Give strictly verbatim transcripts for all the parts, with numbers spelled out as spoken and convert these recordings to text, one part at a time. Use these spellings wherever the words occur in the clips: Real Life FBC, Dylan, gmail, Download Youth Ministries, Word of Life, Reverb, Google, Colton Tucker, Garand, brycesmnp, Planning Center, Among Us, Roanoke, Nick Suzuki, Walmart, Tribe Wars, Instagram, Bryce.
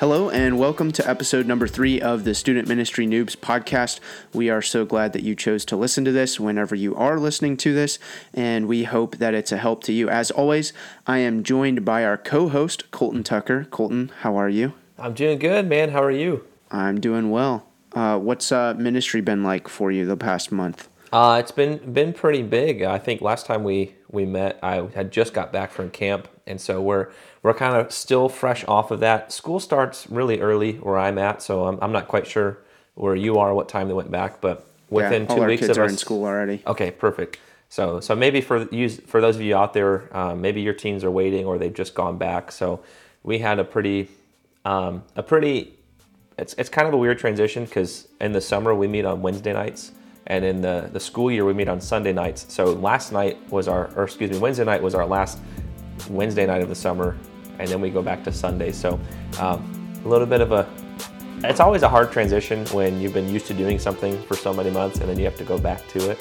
Hello and welcome to episode number three of the Student Ministry Noobs podcast. We are so glad that you chose to listen to this whenever you are listening to this, and we hope that it's a help to you. As always, I am joined by our co-host, Colton Tucker. Colton, how are you? I'm doing good, man. How are you? I'm doing well. Uh, what's uh, ministry been like for you the past month? Uh, it's been been pretty big. I think last time we, we met, I had just got back from camp, and so we're we're kind of still fresh off of that. School starts really early where I'm at, so I'm I'm not quite sure where you are, what time they went back, but within yeah, two weeks of us. All our kids are in school already. Okay, perfect. So so maybe for you, for those of you out there, um, maybe your teens are waiting or they've just gone back. So we had a pretty um, a pretty it's it's kind of a weird transition because in the summer we meet on Wednesday nights. And in the, the school year, we meet on Sunday nights. So last night was our, or excuse me, Wednesday night was our last Wednesday night of the summer. And then we go back to Sunday. So um, a little bit of a, it's always a hard transition when you've been used to doing something for so many months and then you have to go back to it.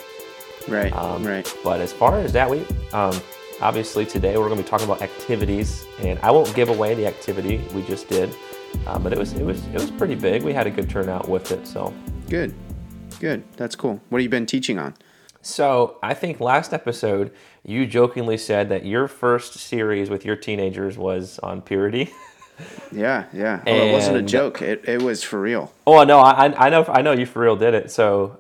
Right, um, right. But as far as that, we, um, obviously today we're gonna be talking about activities, and I won't give away the activity we just did, uh, but it was, it was, it was pretty big. We had a good turnout with it, so. Good. Good. That's cool. What have you been teaching on? So I think last episode you jokingly said that your first series with your teenagers was on purity. Yeah, yeah. Well, it wasn't a joke. It it was for real. Oh no, I I know I know you for real did it. So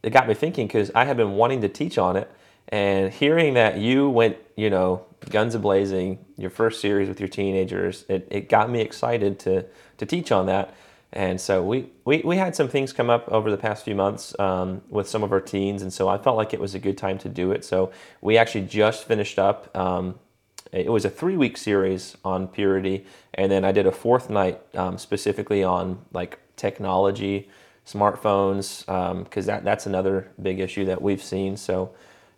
it got me thinking because I had been wanting to teach on it, and hearing that you went, you know, guns a-blazing your first series with your teenagers, it it got me excited to to teach on that. And so we, we, we had some things come up over the past few months um, with some of our teens, and so I felt like it was a good time to do it. So we actually just finished up. Um, it was a three-week series on purity, and then I did a fourth night um, specifically on like technology, smartphones, because um, that, that's another big issue that we've seen. So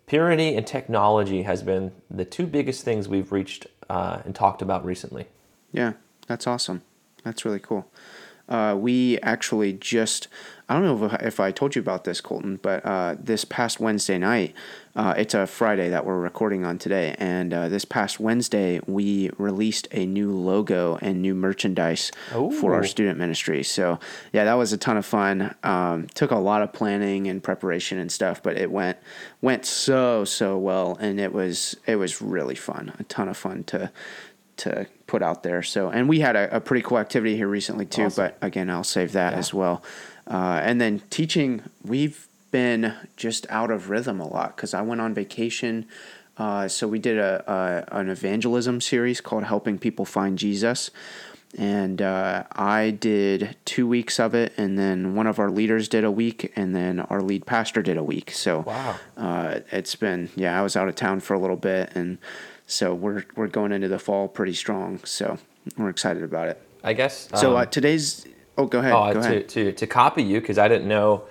purity and technology has been the two biggest things we've reached uh, and talked about recently. Yeah, that's awesome. That's really cool. Uh, we actually just, I don't know if, if I told you about this, Colton, but uh, this past Wednesday night, uh, it's a Friday that we're recording on today, and uh, this past Wednesday, we released a new logo and new merchandise Ooh. for our student ministry. So yeah, that was a ton of fun. Um, took a lot of planning and preparation and stuff, but it went went so, so well, and it was it was really fun, a ton of fun to to put out there. So, and we had a, a pretty cool activity here recently too, awesome. But again, I'll save that yeah. as well. Uh, and then teaching, we've been just out of rhythm a lot because I went on vacation. Uh, so we did a, a an evangelism series called Helping People Find Jesus. And uh, I did two weeks of it, and then one of our leaders did a week, and then our lead pastor did a week. So wow. uh, it's been, yeah, I was out of town for a little bit, and so we're we're going into the fall pretty strong. So we're excited about it. I guess. Um, so uh, today's. Oh, go ahead. Uh, go ahead. To, to to copy you, because I didn't know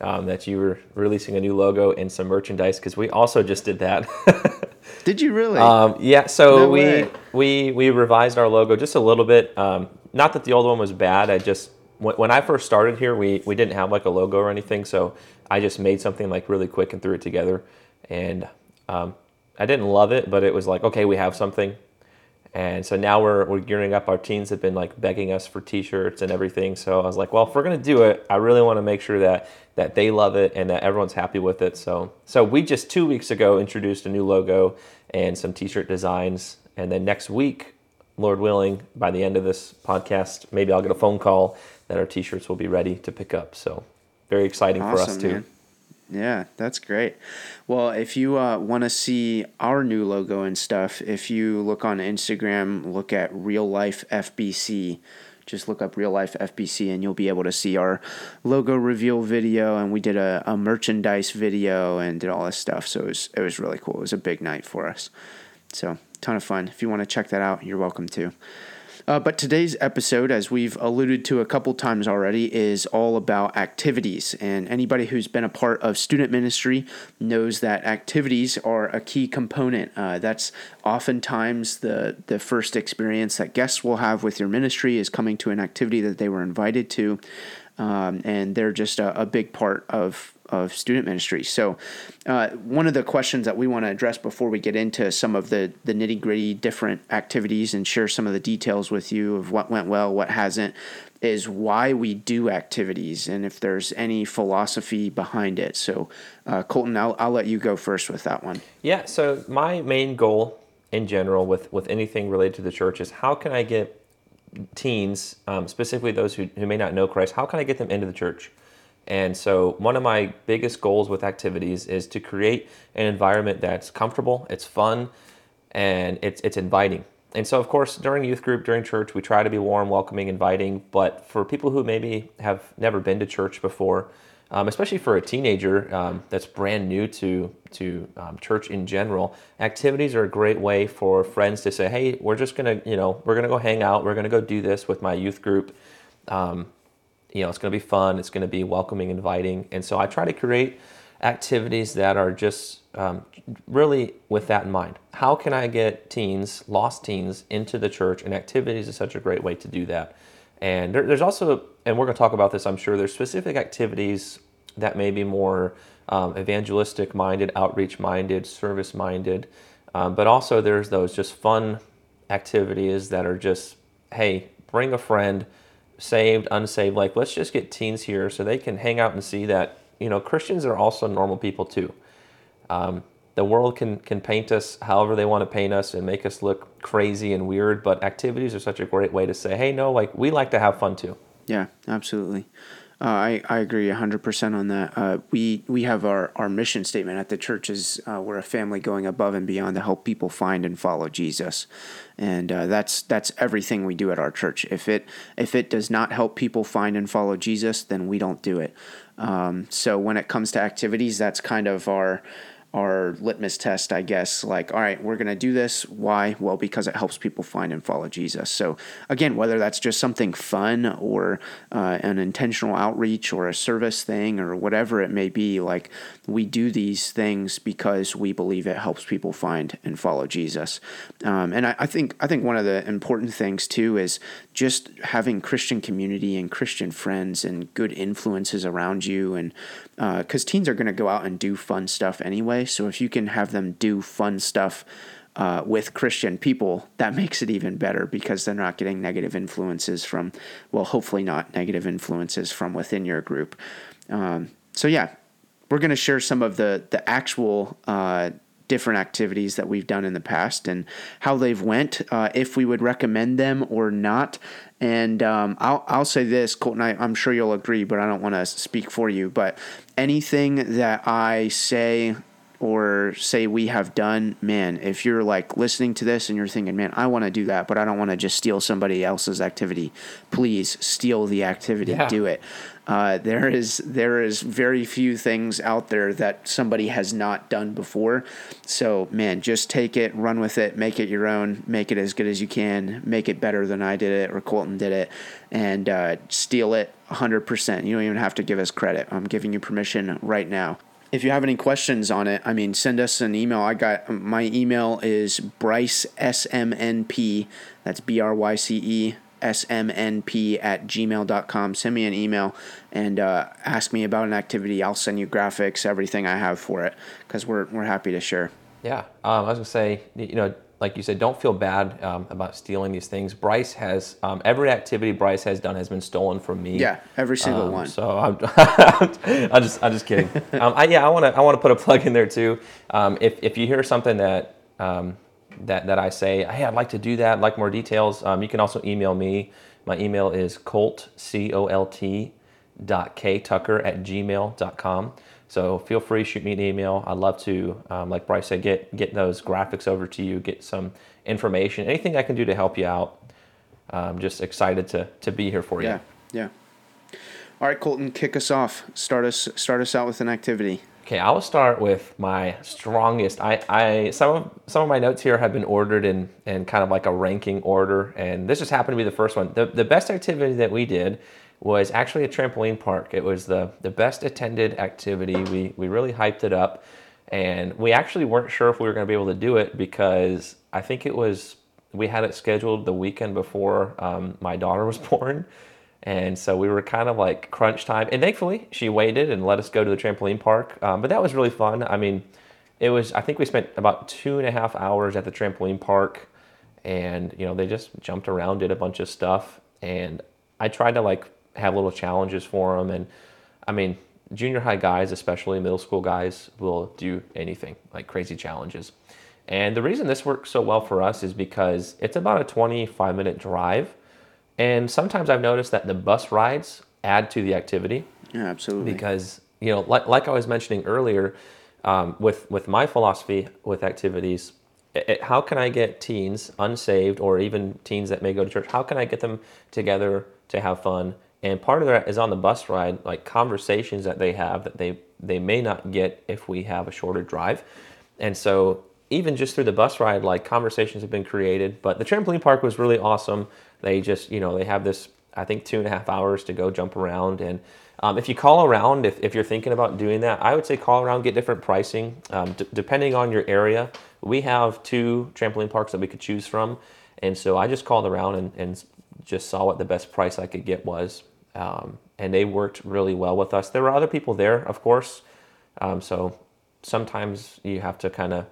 um, that you were releasing a new logo and some merchandise, because we also just did that. Did you really? Um, yeah. So no we way. we we revised our logo just a little bit. Um, not that the old one was bad. I just when, when I first started here, we we didn't have like a logo or anything. So I just made something like really quick and threw it together, and. Um, I didn't love it, but it was like, okay, we have something. And so now we're we're gearing up. Our teens have been like begging us for t-shirts and everything. So I was like, well, if we're going to do it, I really want to make sure that that they love it and that everyone's happy with it. So so we just two weeks ago introduced a new logo and some t-shirt designs. And then next week, Lord willing, by the end of this podcast, maybe I'll get a phone call that our t-shirts will be ready to pick up. So very exciting awesome, for us too. Man. Yeah, that's great. Well, if you uh, want to see our new logo and stuff, if you look on Instagram, look at Real Life F B C. Just look up Real Life F B C and you'll be able to see our logo reveal video. And we did a, a merchandise video and did all this stuff. So it was, it was really cool. It was a big night for us. So ton of fun. If you want to check that out, you're welcome to. Uh, but today's episode, as we've alluded to a couple times already, is all about activities. And anybody who's been a part of student ministry knows that activities are a key component. Uh, that's oftentimes the, the first experience that guests will have with your ministry is coming to an activity that they were invited to. Um, and they're just a, a big part of of student ministry. So uh, one of the questions that we want to address before we get into some of the, the nitty-gritty different activities and share some of the details with you of what went well, what hasn't, is why we do activities and if there's any philosophy behind it. So uh, Colton, I'll, I'll let you go first with that one. Yeah, so my main goal in general with, with anything related to the church is how can I get teens, um, specifically those who, who may not know Christ, how can I get them into the church? And so one of my biggest goals with activities is to create an environment that's comfortable, it's fun, and it's it's inviting. And so, of course, during youth group, during church, we try to be warm, welcoming, inviting. But for people who maybe have never been to church before, um, especially for a teenager um, that's brand new to, to um, church in general, activities are a great way for friends to say, hey, we're just going to, you know, we're going to go hang out. We're going to go do this with my youth group. Um, you know, it's going to be fun. It's going to be welcoming, inviting. And so I try to create activities that are just um, really with that in mind. How can I get teens, lost teens, into the church? And activities is such a great way to do that. And there, there's also, and we're going to talk about this, I'm sure, there's specific activities that may be more um, evangelistic-minded, outreach-minded, service-minded. Um, but also there's those just fun activities that are just, hey, bring a friend, saved, unsaved, like let's just get teens here so they can hang out and see that, you know, Christians are also normal people too. Um, the world can can paint us however they want to paint us and make us look crazy and weird, but activities are such a great way to say, hey, no, like we like to have fun too. Yeah, absolutely. Uh, I, I agree one hundred percent on that. Uh, we we have our, our mission statement at the church is uh, we're a family going above and beyond to help people find and follow Jesus. And uh, that's that's everything we do at our church. If it if it does not help people find and follow Jesus, then we don't do it. Um, so when it comes to activities, that's kind of our our litmus test, I guess, like, all right, we're going to do this. Why? Well, because it helps people find and follow Jesus. So again, whether that's just something fun or uh, an intentional outreach or a service thing or whatever it may be, like we do these things because we believe it helps people find and follow Jesus. Um, and I, I think I think one of the important things too is just having Christian community and Christian friends and good influences around you, and because uh, teens are going to go out and do fun stuff anyway. So if you can have them do fun stuff uh, with Christian people, that makes it even better because they're not getting negative influences from, well, hopefully not negative influences from within your group. Um, so yeah, we're going to share some of the, the actual uh, different activities that we've done in the past and how they've went, uh, if we would recommend them or not. And um, I'll I'll say this, Colton, I, I'm sure you'll agree, but I don't want to speak for you, but anything that I say or say we have done, man, if you're like listening to this and you're thinking, man, I want to do that, but I don't want to just steal somebody else's activity, please steal the activity, yeah. Do it. Uh, there is there is very few things out there that somebody has not done before. So, man, just take it, run with it, make it your own, make it as good as you can, make it better than I did it or Colton did it, and uh, steal it one hundred percent. You don't even have to give us credit. I'm giving you permission right now. If you have any questions on it, I mean, send us an email. I got my email is Bryce S M N P. That's B R Y C E S M N P at gmail dot com. Send me an email and uh, ask me about an activity. I'll send you graphics, everything I have for it, because we're we're happy to share. Yeah, um, I was gonna say, you know, like you said, don't feel bad um, about stealing these things. Bryce has um, every activity Bryce has done has been stolen from me. Yeah, every single um, one. So I'm, I'm just I'm just kidding. um, I, yeah, I want to I want to put a plug in there too. Um, if if you hear something that um, that that I say, hey, I'd like to do that, I'd like more details, um, you can also email me. My email is colt c o l t dot k tucker at gmail dot com. So feel free to shoot me an email. I'd love to, um, like Bryce said, get get those graphics over to you, get some information, anything I can do to help you out. I'm just excited to to be here for you. Yeah, yeah. All right, Colton, kick us off. Start us start us out with an activity. Okay, I will start with my strongest. I, I some of some of my notes here have been ordered in, in kind of like a ranking order, and this just happened to be the first one. The the best activity that we did was actually a trampoline park. It was the, the best attended activity. We we really hyped it up, and we actually weren't sure if we were going to be able to do it because I think it was, we had it scheduled the weekend before um, my daughter was born, And so we were kind of like crunch time. And thankfully, she waited and let us go to the trampoline park. Um, but that was really fun. I mean, it was, I think we spent about two and a half hours at the trampoline park. And, you know, they just jumped around, did a bunch of stuff. And I tried to like have little challenges for them. And I mean, junior high guys, especially middle school guys, will do anything, like crazy challenges. And the reason this works so well for us is because it's about a twenty-five minute drive. And sometimes I've noticed that the bus rides add to the activity. Yeah, absolutely. Because, you know, like, like I was mentioning earlier, um, with, with my philosophy with activities, it, it, how can I get teens unsaved or even teens that may go to church, how can I get them together to have fun? And part of that is on the bus ride, like conversations that they have that they, they may not get if we have a shorter drive. And so even just through the bus ride, like conversations have been created. But the trampoline park was really awesome. They just, you know, they have this, I think, two and a half hours to go jump around. And um, if you call around, if, if you're thinking about doing that, I would say call around, get different pricing. Um, d- depending on your area, we have two trampoline parks that we could choose from. And so I just called around and, and just saw what the best price I could get was. Um, and they worked really well with us. There were other people there, of course. Um, so sometimes you have to kind of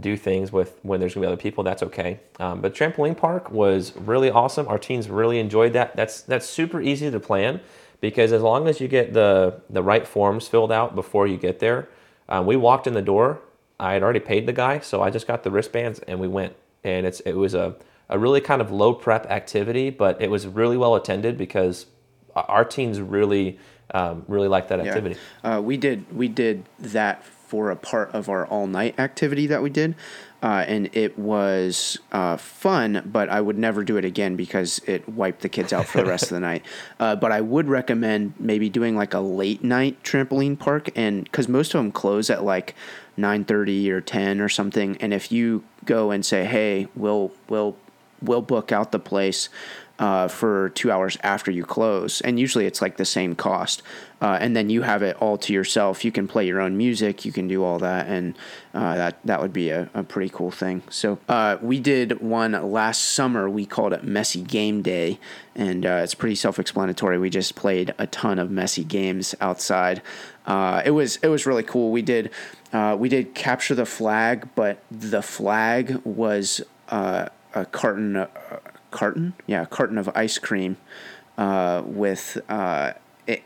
do things with when there's gonna be other people. That's okay. Um, but trampoline park was really awesome. Our teens really enjoyed that. That's that's super easy to plan because as long as you get the the right forms filled out before you get there. Um, we walked in the door. I had already paid the guy, so I just got the wristbands and we went. And it's it was a a really kind of low prep activity, but it was really well attended because our teens really um, really liked that activity. Yeah. Uh, we did we did that. For a part of our all-night activity that we did, uh, and it was uh, fun, but I would never do it again because it wiped the kids out for the rest of the night. Uh, but I would recommend maybe doing like a late-night trampoline park, and because most of them close at like nine thirty or ten or something, and if you go and say, hey, we'll we'll we'll book out the place uh, for two hours after you close, and usually it's like the same cost. Uh, and then you have it all to yourself. You can play your own music. You can do all that. And uh, that, that would be a, a pretty cool thing. So uh, we did one last summer. We called it Messy Game Day. And uh, it's pretty self-explanatory. We just played a ton of messy games outside. Uh, it was it was really cool. We did uh, we did capture the flag, but the flag was uh, a carton, uh, carton? Yeah, a carton of ice cream uh, with... Uh,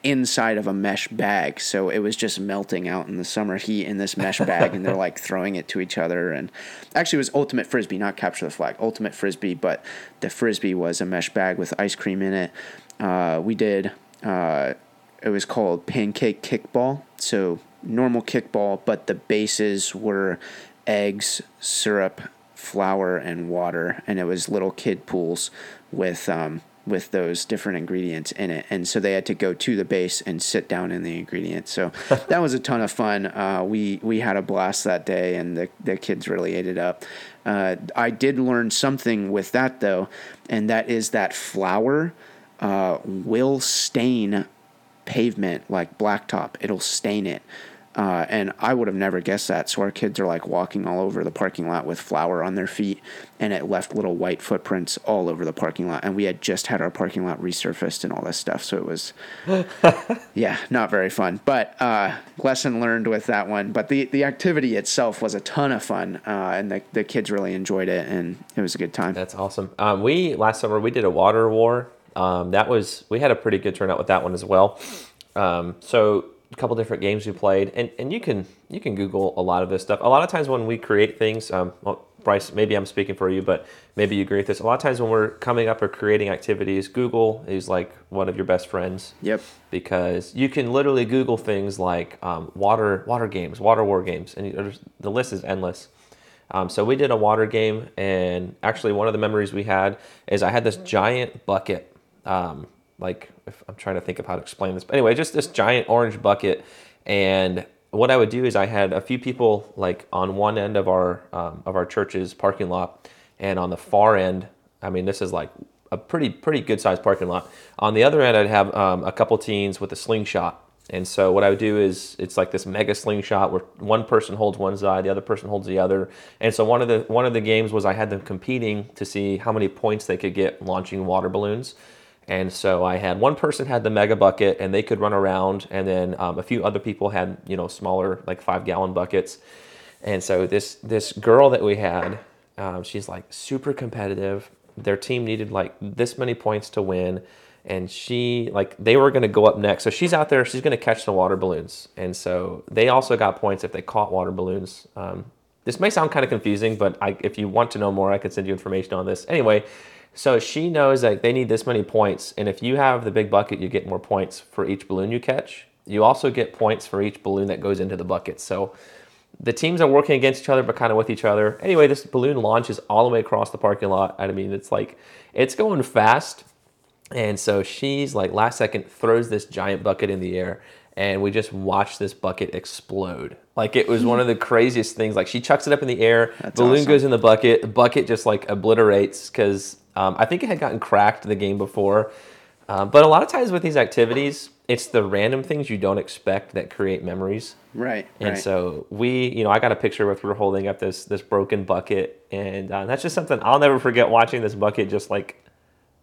inside of a mesh bag, so it was just melting out in the summer heat in this mesh bag, and they're like throwing it to each other. And actually, it was ultimate frisbee, not capture the flag, ultimate frisbee. But the frisbee was a mesh bag with ice cream in it. Uh, we did. Uh, it was called pancake kickball. So normal kickball, but the bases were eggs, syrup, flour, and water, and it was little kid pools with. Um, with those different ingredients in it. And so they had to go to the base and sit down in the ingredients. So that was a ton of fun. Uh, we, we had a blast that day, and the, the kids really ate it up. Uh, I did learn something with that though. And that is that flour, uh, will stain pavement, like blacktop. It'll stain it. Uh, and I would have never guessed that. So our kids are like walking all over the parking lot with flour on their feet, and it left little white footprints all over the parking lot. And we had just had our parking lot resurfaced and all this stuff. So it was, yeah, not very fun, but, uh, lesson learned with that one. But the, the activity itself was a ton of fun. Uh, and the, the kids really enjoyed it, and it was a good time. That's awesome. Um, we, last summer we did a water war. Um, that was, we had a pretty good turnout with that one as well. Um, so a couple different games we played, and, and you can you can Google a lot of this stuff. A lot of times when we create things, um, well, Bryce, maybe I'm speaking for you, but maybe you agree with this. A lot of times when we're coming up or creating activities, Google is like one of your best friends. Yep. Because you can literally Google things like um, water water games, water war games, and just, the list is endless. Um, so we did a water game, and actually one of the memories we had is I had this giant bucket. Um, like if I'm trying to think of how to explain this, but anyway, just this giant orange bucket. And what I would do is I had a few people like on one end of our, um, of our church's parking lot, and on the far end, I mean, this is like a pretty, pretty good sized parking lot. On the other end, I'd have, um, a couple teens with a slingshot. And so what I would do is it's like this mega slingshot where one person holds one side, the other person holds the other. And so one of the, one of the games was I had them competing to see how many points they could get launching water balloons. And so I had one person had the mega bucket and they could run around, and then um, a few other people had, you know, smaller, like five gallon buckets. And so this this girl that we had, um, she's like super competitive. Their team needed like this many points to win. And she, like, they were going to go up next. So she's out there. She's going to catch the water balloons. And so they also got points if they caught water balloons. Um, this may sound kind of confusing, but I, if you want to know more, I could send you information on this. Anyway, so she knows like they need this many points. And if you have the big bucket, you get more points for each balloon you catch. You also get points for each balloon that goes into the bucket. So the teams are working against each other, but kind of with each other. Anyway, this balloon launches all the way across the parking lot. I mean, it's like, it's going fast. And so she's like, last second, throws this giant bucket in the air. And we just watched this bucket explode. Like, it was one of the craziest things. Like, she chucks it up in the air. That's balloon awesome. Goes in the bucket. The bucket just like obliterates, because um, I think it had gotten cracked the game before. Uh, but a lot of times with these activities, it's the random things you don't expect that create memories. Right. And right. so we, you know, I got a picture with her holding up this this broken bucket, and uh, that's just something I'll never forget, watching this bucket just like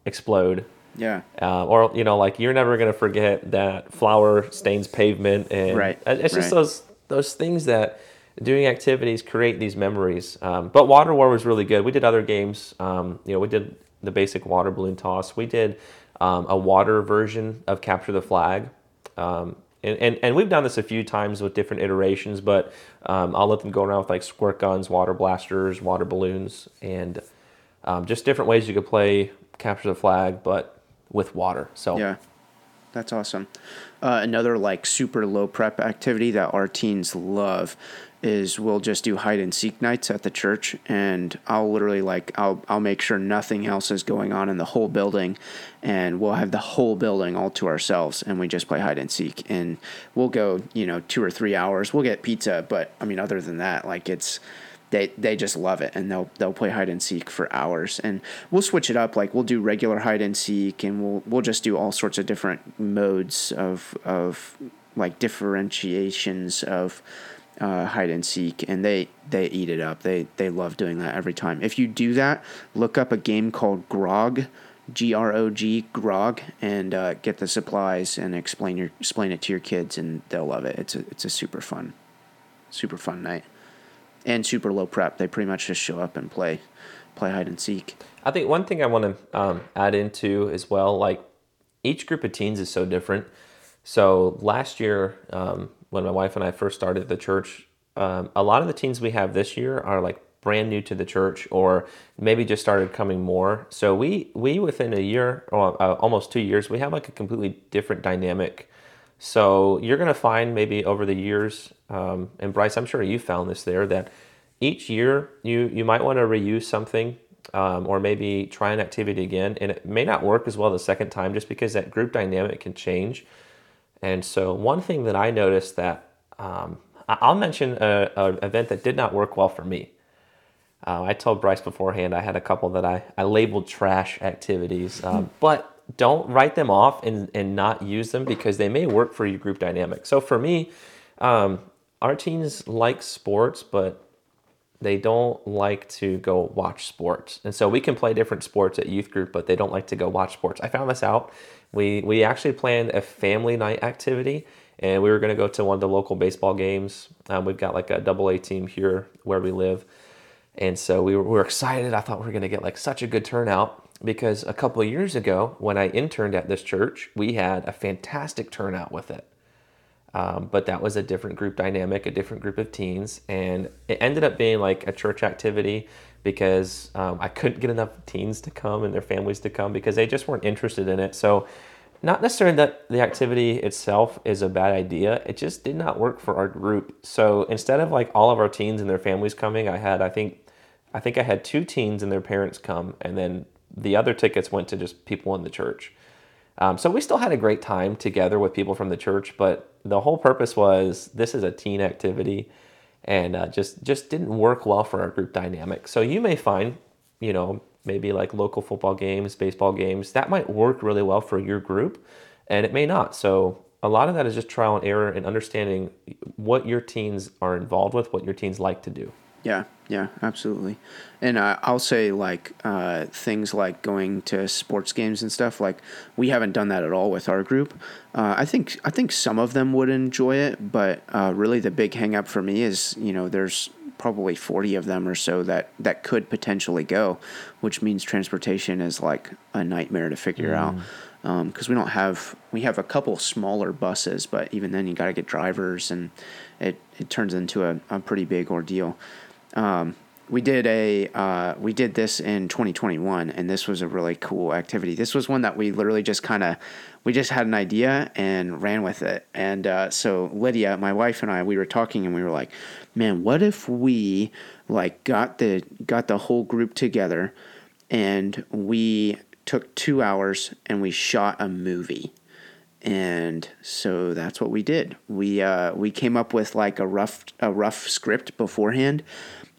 explode. Yeah. Uh, or, you know, like, you're never going to forget that flour stains pavement, and right. it's just right. those those things that doing activities create these memories. Um, but Water War was really good. We did other games. Um, you know, we did the basic water balloon toss. We did Um, a water version of Capture the Flag. Um, and, and, and we've done this a few times with different iterations, but um, I'll let them go around with like squirt guns, water blasters, water balloons, and um, just different ways you could play Capture the Flag, but with water. So yeah, that's awesome. Uh, another like super low prep activity that our teens love is we'll just do hide and seek nights at the church, and I'll literally like I'll I'll make sure nothing else is going on in the whole building, and we'll have the whole building all to ourselves, and we just play hide and seek, and we'll go, you know, two or three hours. We'll get pizza, but I mean, other than that, like, it's they they just love it, and they'll they'll play hide and seek for hours. And we'll switch it up, like we'll do regular hide and seek, and we'll we'll just do all sorts of different modes of of like differentiations of Uh, hide and seek, and they they eat it up. They they love doing that every time. If you do that, look up a game called Grog, G R O G, Grog, and uh, get the supplies and explain your explain it to your kids, and they'll love it. It's a it's a super fun, super fun night, and super low prep. They pretty much just show up and play play hide and seek. I think one thing I want to um, add into as well, like, each group of teens is so different. So last year, Um, when my wife and I first started the church, um, a lot of the teens we have this year are like brand new to the church, or maybe just started coming more. So we, we within a year, or uh, almost two years, we have like a completely different dynamic. So you're going to find maybe over the years, um, and Bryce, I'm sure you found this there, that each year you, you might want to reuse something, um, or maybe try an activity again. And it may not work as well the second time, just because that group dynamic can change. And so one thing that I noticed that, um, I'll mention an event that did not work well for me. Uh, I told Bryce beforehand, I had a couple that I, I labeled trash activities, um, but don't write them off and, and not use them, because they may work for your group dynamic. So for me, um, our teens like sports, but they don't like to go watch sports. And so we can play different sports at youth group, but they don't like to go watch sports. I found this out. We we actually planned a family night activity, and we were going to go to one of the local baseball games. Um, we've got like a double A team here where we live. And so we were, we were excited. I thought we were going to get like such a good turnout, because a couple of years ago when I interned at this church, we had a fantastic turnout with it. Um, but that was a different group dynamic, a different group of teens. And it ended up being like a church activity, because um, I couldn't get enough teens to come and their families to come, because they just weren't interested in it. So not necessarily that the activity itself is a bad idea. It just did not work for our group. So instead of like all of our teens and their families coming, I had, I think, I think I had two teens and their parents come, and then the other tickets went to just people in the church. Um, so we still had a great time together with people from the church, but the whole purpose was, this is a teen activity, and uh, just just didn't work well for our group dynamic. So you may find, you know, maybe like local football games, baseball games, that might work really well for your group, and it may not. So a lot of that is just trial and error, and understanding what your teens are involved with, what your teens like to do. Yeah, yeah, absolutely. And uh, I'll say like uh, things like going to sports games and stuff, like we haven't done that at all with our group. Uh, I think I think some of them would enjoy it, but uh, really the big hang up for me is, you know, there's probably forty of them or so that, that could potentially go, which means transportation is like a nightmare to figure mm. out. Um, 'cause we don't have, we have a couple smaller buses, but even then you got to get drivers and it, it turns into a, a pretty big ordeal. Um, we did a, uh, we did this in twenty twenty-one and this was a really cool activity. This was one that we literally just kind of, we just had an idea and ran with it. And, uh, so Lydia, my wife and I, we were talking and we were like, man, what if we like got the, got the whole group together and we took two hours and we shot a movie. And so that's what we did. We, uh, we came up with like a rough, a rough script beforehand.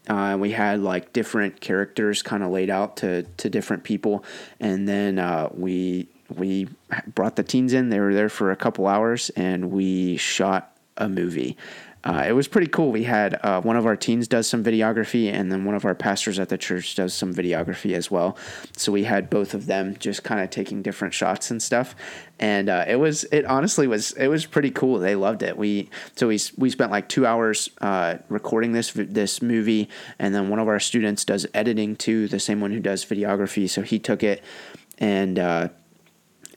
Uh, we had like different characters kind of laid out to, to different people. And then, uh, we, we brought the teens in, they were there for a couple hours and we shot a movie. Uh, it was pretty cool. We had, uh, one of our teens does some videography and then one of our pastors at the church does some videography as well. So we had both of them just kind of taking different shots and stuff. And, uh, it was, it honestly was, it was pretty cool. They loved it. We, so we, we spent like two hours, uh, recording this, this movie. And then one of our students does editing too, the same one who does videography. So he took it and, uh,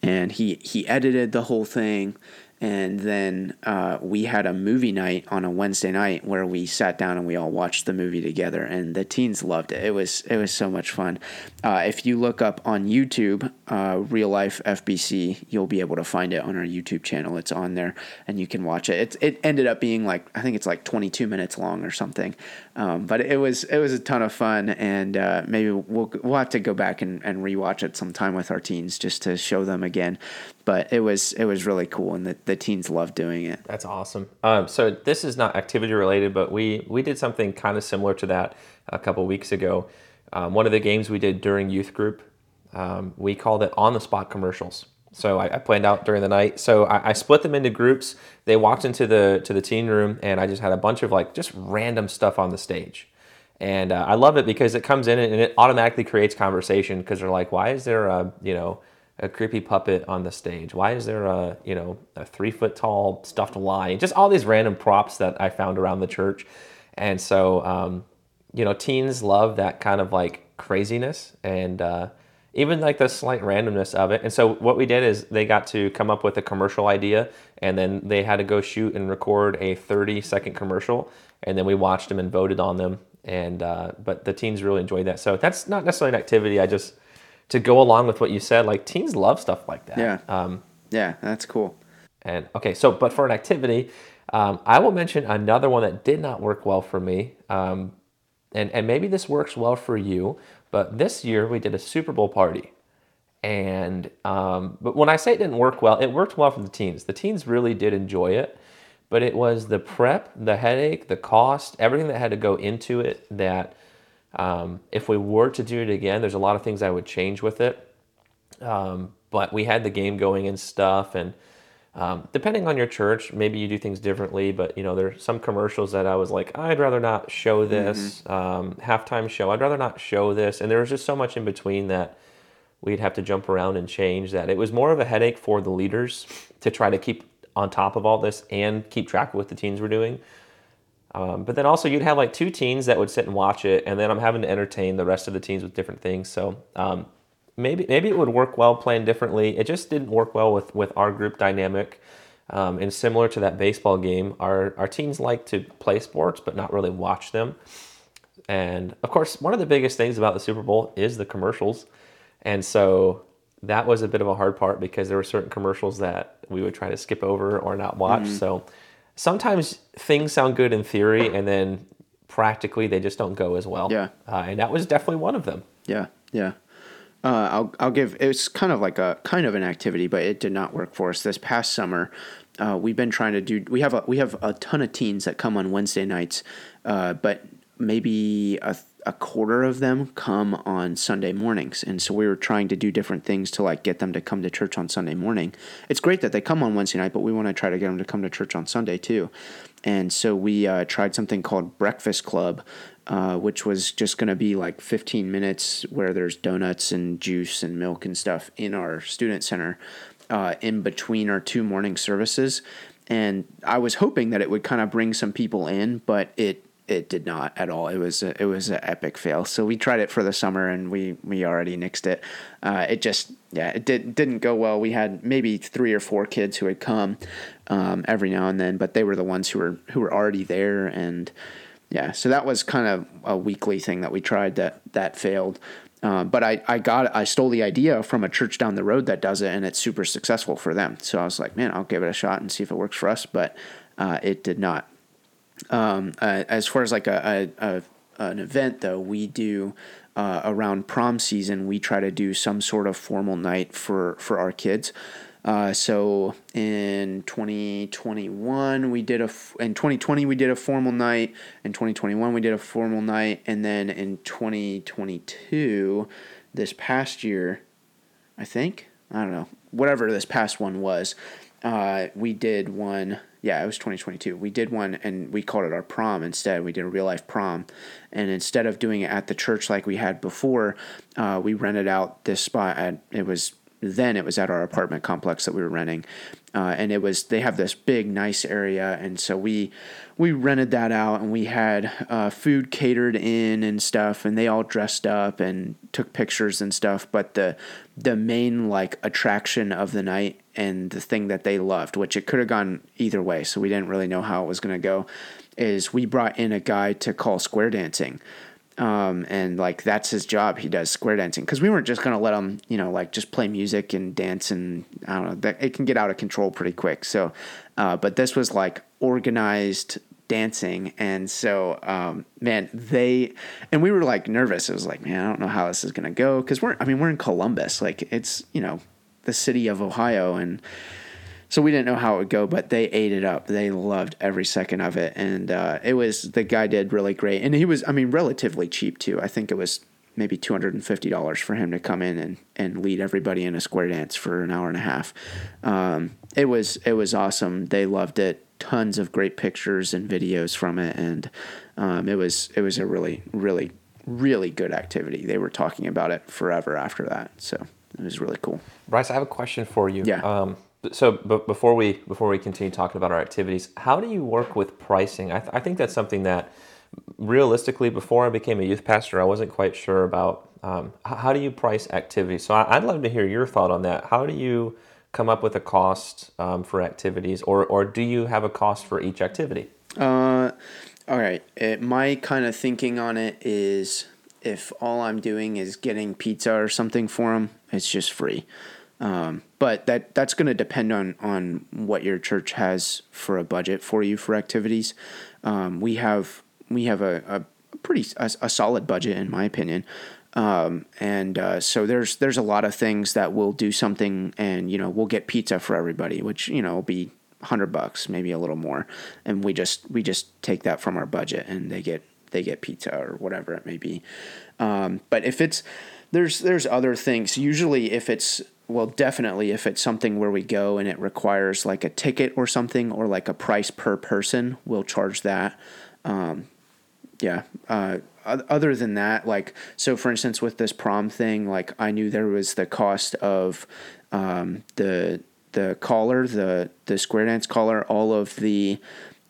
and he, he edited the whole thing. And then uh, we had a movie night on a Wednesday night where we sat down and we all watched the movie together, and the teens loved it. It was it was so much fun. Uh, if you look up on YouTube, uh, Real Life F B C, you'll be able to find it on our YouTube channel. It's on there, and you can watch it. It it ended up being like I think it's like twenty-two minutes long or something, um, but it was it was a ton of fun, and uh, maybe we'll we'll have to go back and, and rewatch it sometime with our teens just to show them again. But it was it was really cool, and the, the teens loved doing it. That's awesome. Um, so this is not activity related, but we, we did something kind of similar to that a couple weeks ago. Um, one of the games we did during youth group, um, we called it on-the-spot commercials. So I, I planned out during the night. So I, I split them into groups. They walked into the to the teen room, and I just had a bunch of like just random stuff on the stage. And uh, I love it because it comes in and it automatically creates conversation because they're like, why is there a, you know, a creepy puppet on the stage? Why is there a, you know, a three foot tall stuffed lion? Just all these random props that I found around the church. And so, um, you know, teens love that kind of like craziness and uh, even like the slight randomness of it. And so what we did is they got to come up with a commercial idea and then they had to go shoot and record a thirty second commercial. And then we watched them and voted on them. And, uh, but the teens really enjoyed that. So that's not necessarily an activity. I just, to go along with what you said, like teens love stuff like that. Yeah, um, yeah, that's cool. And okay, so but for an activity, um, I will mention another one that did not work well for me, um, and and maybe this works well for you. But this year we did a Super Bowl party, and um, but when I say it didn't work well, it worked well for the teens. The teens really did enjoy it, but it was the prep, the headache, the cost, everything that had to go into it that. Um, if we were to do it again, there's a lot of things I would change with it. Um, but we had the game going and stuff. And um, depending on your church, maybe you do things differently. But, you know, there are some commercials that I was like, I'd rather not show this. Mm-hmm. Um, halftime show, I'd rather not show this. And there was just so much in between that we'd have to jump around and change that. It was more of a headache for the leaders to try to keep on top of all this and keep track of what the teens were doing. Um, but then also you'd have like two teens that would sit and watch it, and then I'm having to entertain the rest of the teens with different things. So um, maybe maybe it would work well planned differently. It just didn't work well with, with our group dynamic. Um, and similar to that baseball game, our, our teens like to play sports but not really watch them. And of course, one of the biggest things about the Super Bowl is the commercials. And so that was a bit of a hard part because there were certain commercials that we would try to skip over or not watch. Mm-hmm. So sometimes things sound good in theory, and then practically they just don't go as well. Yeah, uh, and that was definitely one of them. Yeah, yeah. Uh, I'll I'll give. It's kind of like a kind of an activity, but it did not work for us this past summer. Uh, we've been trying to do. We have a we have a ton of teens that come on Wednesday nights, uh, but maybe a, a quarter of them come on Sunday mornings. And so we were trying to do different things to like get them to come to church on Sunday morning. It's great that they come on Wednesday night, but we want to try to get them to come to church on Sunday too. And so we uh, tried something called Breakfast Club, uh, which was just going to be like fifteen minutes where there's donuts and juice and milk and stuff in our student center uh, in between our two morning services. And I was hoping that it would kind of bring some people in, but it it did not at all. It was a, it was an epic fail. So we tried it for the summer, and we we already nixed it. Uh, it just yeah, it did, didn't go well. We had maybe three or four kids who had come um, every now and then, but they were the ones who were who were already there, and yeah. So that was kind of a weekly thing that we tried that that failed. Uh, but I, I got I stole the idea from a church down the road that does it, and it's super successful for them. So I was like, man, I'll give it a shot and see if it works for us. But uh, it did not. Um, uh, as far as like a, a, a an event though, we do uh, around prom season. We try to do some sort of formal night for for our kids. Uh, so in twenty twenty-one, we did a, in twenty twenty, we did a formal night. In twenty twenty-one, we did a formal night. And then in twenty twenty-two, this past year, I think, I don't know, whatever this past one was, uh, we did one. Yeah, it was twenty twenty-two. We did one, and we called it our prom instead. We did a real life prom. And instead of doing it at the church like we had before, uh, we rented out this spot at, it was Then it was at our apartment complex that we were renting, uh, and it was they have this big nice area, and so we we rented that out, and we had uh, food catered in and stuff, and they all dressed up and took pictures and stuff. But the the main like attraction of the night and the thing that they loved, which it could have gone either way, so we didn't really know how it was going to go, is we brought in a guy to call square dancing. Um, and like, that's his job. He does square dancing. Cause we weren't just going to let him, you know, like just play music and dance, and I don't know, that it can get out of control pretty quick. So, uh, but this was like organized dancing. And so, um, man, they, and we were like nervous. It was like, man, I don't know how this is going to go. Cause we're, I mean, we're in Columbus, like it's, you know, the city of Ohio, and so we didn't know how it would go, but they ate it up. They loved every second of it. And uh, it was, the guy did really great. And he was, I mean, relatively cheap too. I think it was maybe two hundred fifty dollars for him to come in and, and lead everybody in a square dance for an hour and a half. Um, it was, it was awesome. They loved it. Tons of great pictures and videos from it. And um, it was, it was a really, really, really good activity. They were talking about it forever after that. So it was really cool. Bryce, I have a question for you. Yeah. Um, So, but before we before we continue talking about our activities, how do you work with pricing? I, th- I think that's something that, realistically, before I became a youth pastor, I wasn't quite sure about. Um, how do you price activities? So, I, I'd love to hear your thought on that. How do you come up with a cost um, for activities, or or do you have a cost for each activity? Uh, all right. It, my kind of thinking on it is, if all I'm doing is getting pizza or something for them, it's just free. Um, but that, that's going to depend on, on what your church has for a budget for you for activities. Um, we have, we have a, a pretty, a, a solid budget in my opinion. Um, and, uh, so there's, there's a lot of things that we'll do something, and, you know, we'll get pizza for everybody, which, you know, will be a hundred bucks, maybe a little more. And we just, we just take that from our budget, and they get, they get pizza or whatever it may be. Um, but if it's, there's, there's other things. Usually if it's, Well, definitely if it's something where we go and it requires like a ticket or something, or like a price per person, we'll charge that. Um, yeah. Uh, other than that, like, so for instance, with this prom thing, like I knew there was the cost of um, the the caller, the, the square dance caller, all of the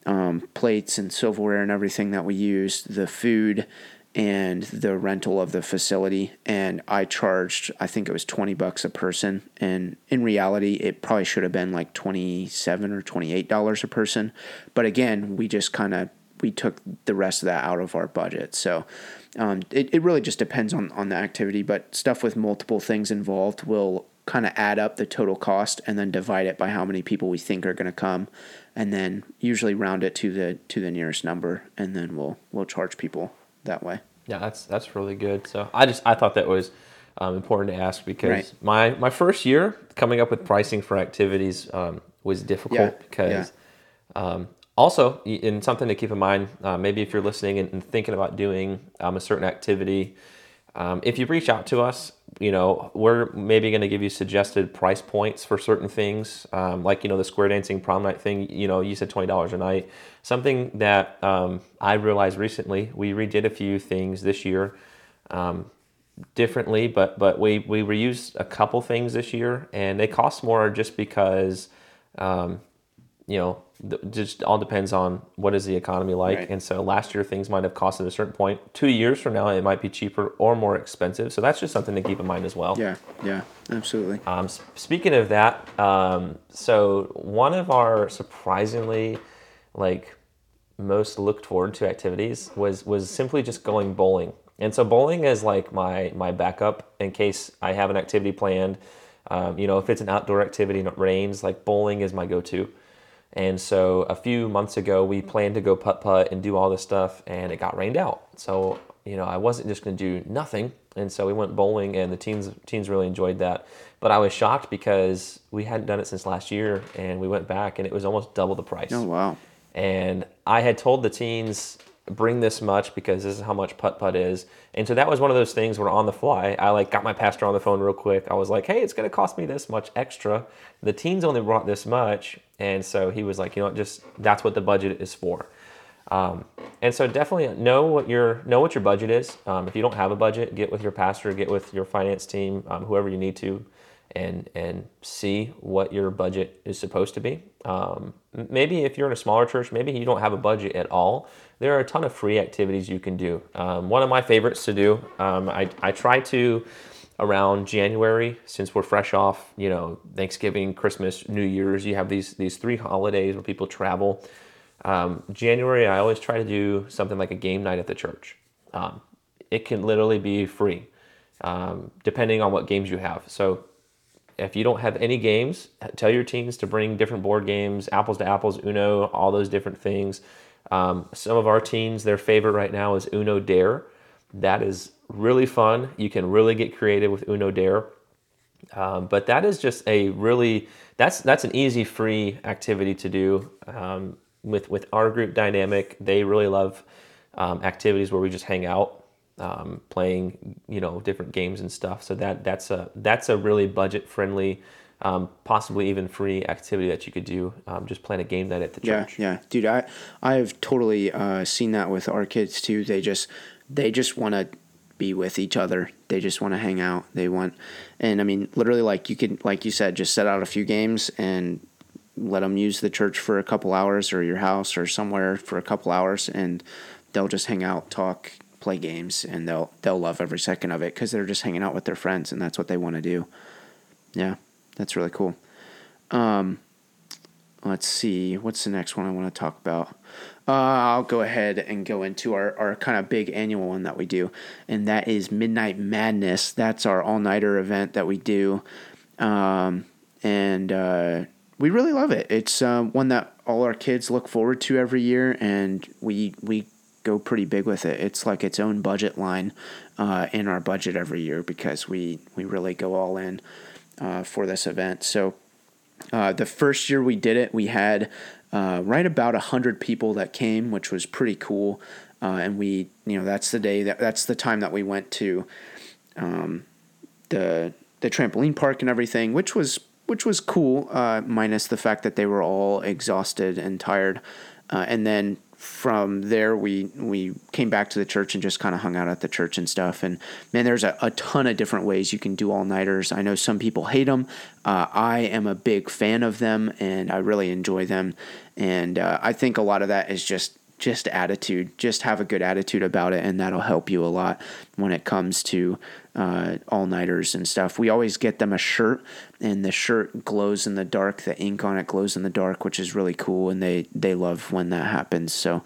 um, plates and silverware and everything that we used, the food, and the rental of the facility. And I charged, I think it was twenty bucks a person. And in reality, it probably should have been like twenty-seven or twenty-eight dollars a person. But again, we just kind of, we took the rest of that out of our budget. So um, it, it really just depends on, on the activity, but stuff with multiple things involved will kind of add up the total cost and then divide it by how many people we think are going to come. And then usually round it to the, to the nearest number. And then we'll, we'll charge people that way. Yeah, that's that's really good. So I just I thought that was um, important to ask, because right. my my first year coming up with pricing for activities um, was difficult yeah. because yeah. Um, Also, and something to keep in mind, uh, maybe if you're listening and, and thinking about doing um, a certain activity, um, if you reach out to us, you know, we're maybe going to give you suggested price points for certain things, um, like, you know, the square dancing prom night thing, you know, you said twenty dollars a night. Something that um, I realized recently, we redid a few things this year um, differently, but but we, we reused a couple things this year, and they cost more just because, um, you know, just all depends on what is the economy like. Right. And so last year things might have cost at a certain point. Two years from now it might be cheaper or more expensive. So that's just something to keep in mind as well. Yeah, yeah, absolutely. Um, speaking of that, um, so one of our surprisingly like most looked forward to activities was was simply just going bowling. And so bowling is like my my backup in case I have an activity planned. Um, you know, if it's an outdoor activity and it rains, like bowling is my go-to. And so a few months ago, we planned to go putt-putt and do all this stuff, and it got rained out. So, you know, I wasn't just going to do nothing. And so we went bowling, and the teens teens really enjoyed that. But I was shocked because we hadn't done it since last year, and we went back, and it was almost double the price. Oh, wow. And I had told the teens, bring this much because this is how much putt-putt is. And so that was one of those things where on the fly, I like got my pastor on the phone real quick. I was like, hey, it's going to cost me this much extra. The teens only brought this much. And so he was like, you know what, just that's what the budget is for. Um, and so definitely know what your know what your budget is. Um, if you don't have a budget, get with your pastor, get with your finance team, um, whoever you need to, and and see what your budget is supposed to be. Um, maybe if you're in a smaller church, maybe you don't have a budget at all. There are a ton of free activities you can do. Um, one of my favorites to do, um, I, I try to around January, since we're fresh off, you know, Thanksgiving, Christmas, New Year's, you have these these three holidays where people travel. Um, January, I always try to do something like a game night at the church. Um, it can literally be free, um, depending on what games you have. So if you don't have any games, tell your teens to bring different board games, apples to apples, Uno, all those different things. Um, some of our teens, their favorite right now is Uno Dare. That is really fun. You can really get creative with Uno Dare. Um, but that is just a really, that's that's an easy, free activity to do. Um, with, with our group dynamic, they really love um, activities where we just hang out. Um, playing, you know, different games and stuff. So that that's a that's a really budget friendly, um, possibly even free activity that you could do. Um, just playing a game night at the church. Yeah, yeah, dude, I I've totally uh, seen that with our kids too. They just they just want to be with each other. They just want to hang out. They want, and I mean, literally, like you could, like you said, just set out a few games and let them use the church for a couple hours or your house or somewhere for a couple hours, and they'll just hang out, talk, play games, and they'll they'll love every second of it because they're just hanging out with their friends, and that's what they want to do. Yeah, that's really cool. Um, let's see, what's the next one I want to talk about? Uh, I'll go ahead and go into our, our kind of big annual one that we do, and that is Midnight Madness. That's our all-nighter event that we do, um, and uh, we really love it. It's uh, one that all our kids look forward to every year, and we we go pretty big with it. It's like its own budget line uh, in our budget every year because we, we really go all in uh, for this event. So uh, the first year we did it, we had uh, right about one hundred people that came, which was pretty cool. Uh, and we, you know, that's the day, that, that's the time that we went to um, the the trampoline park and everything, which was, which was cool, uh, minus the fact that they were all exhausted and tired. Uh, and then from there, we we came back to the church and just kind of hung out at the church and stuff. And man, there's a, a ton of different ways you can do all-nighters. I know some people hate them. Uh, I am a big fan of them, and I really enjoy them. And uh, I think a lot of that is just just attitude. Just have a good attitude about it, and that'll help you a lot when it comes to uh, all-nighters and stuff. We always get them a shirt, and the shirt glows in the dark. The ink on it glows in the dark, which is really cool, and they, they love when that happens. So,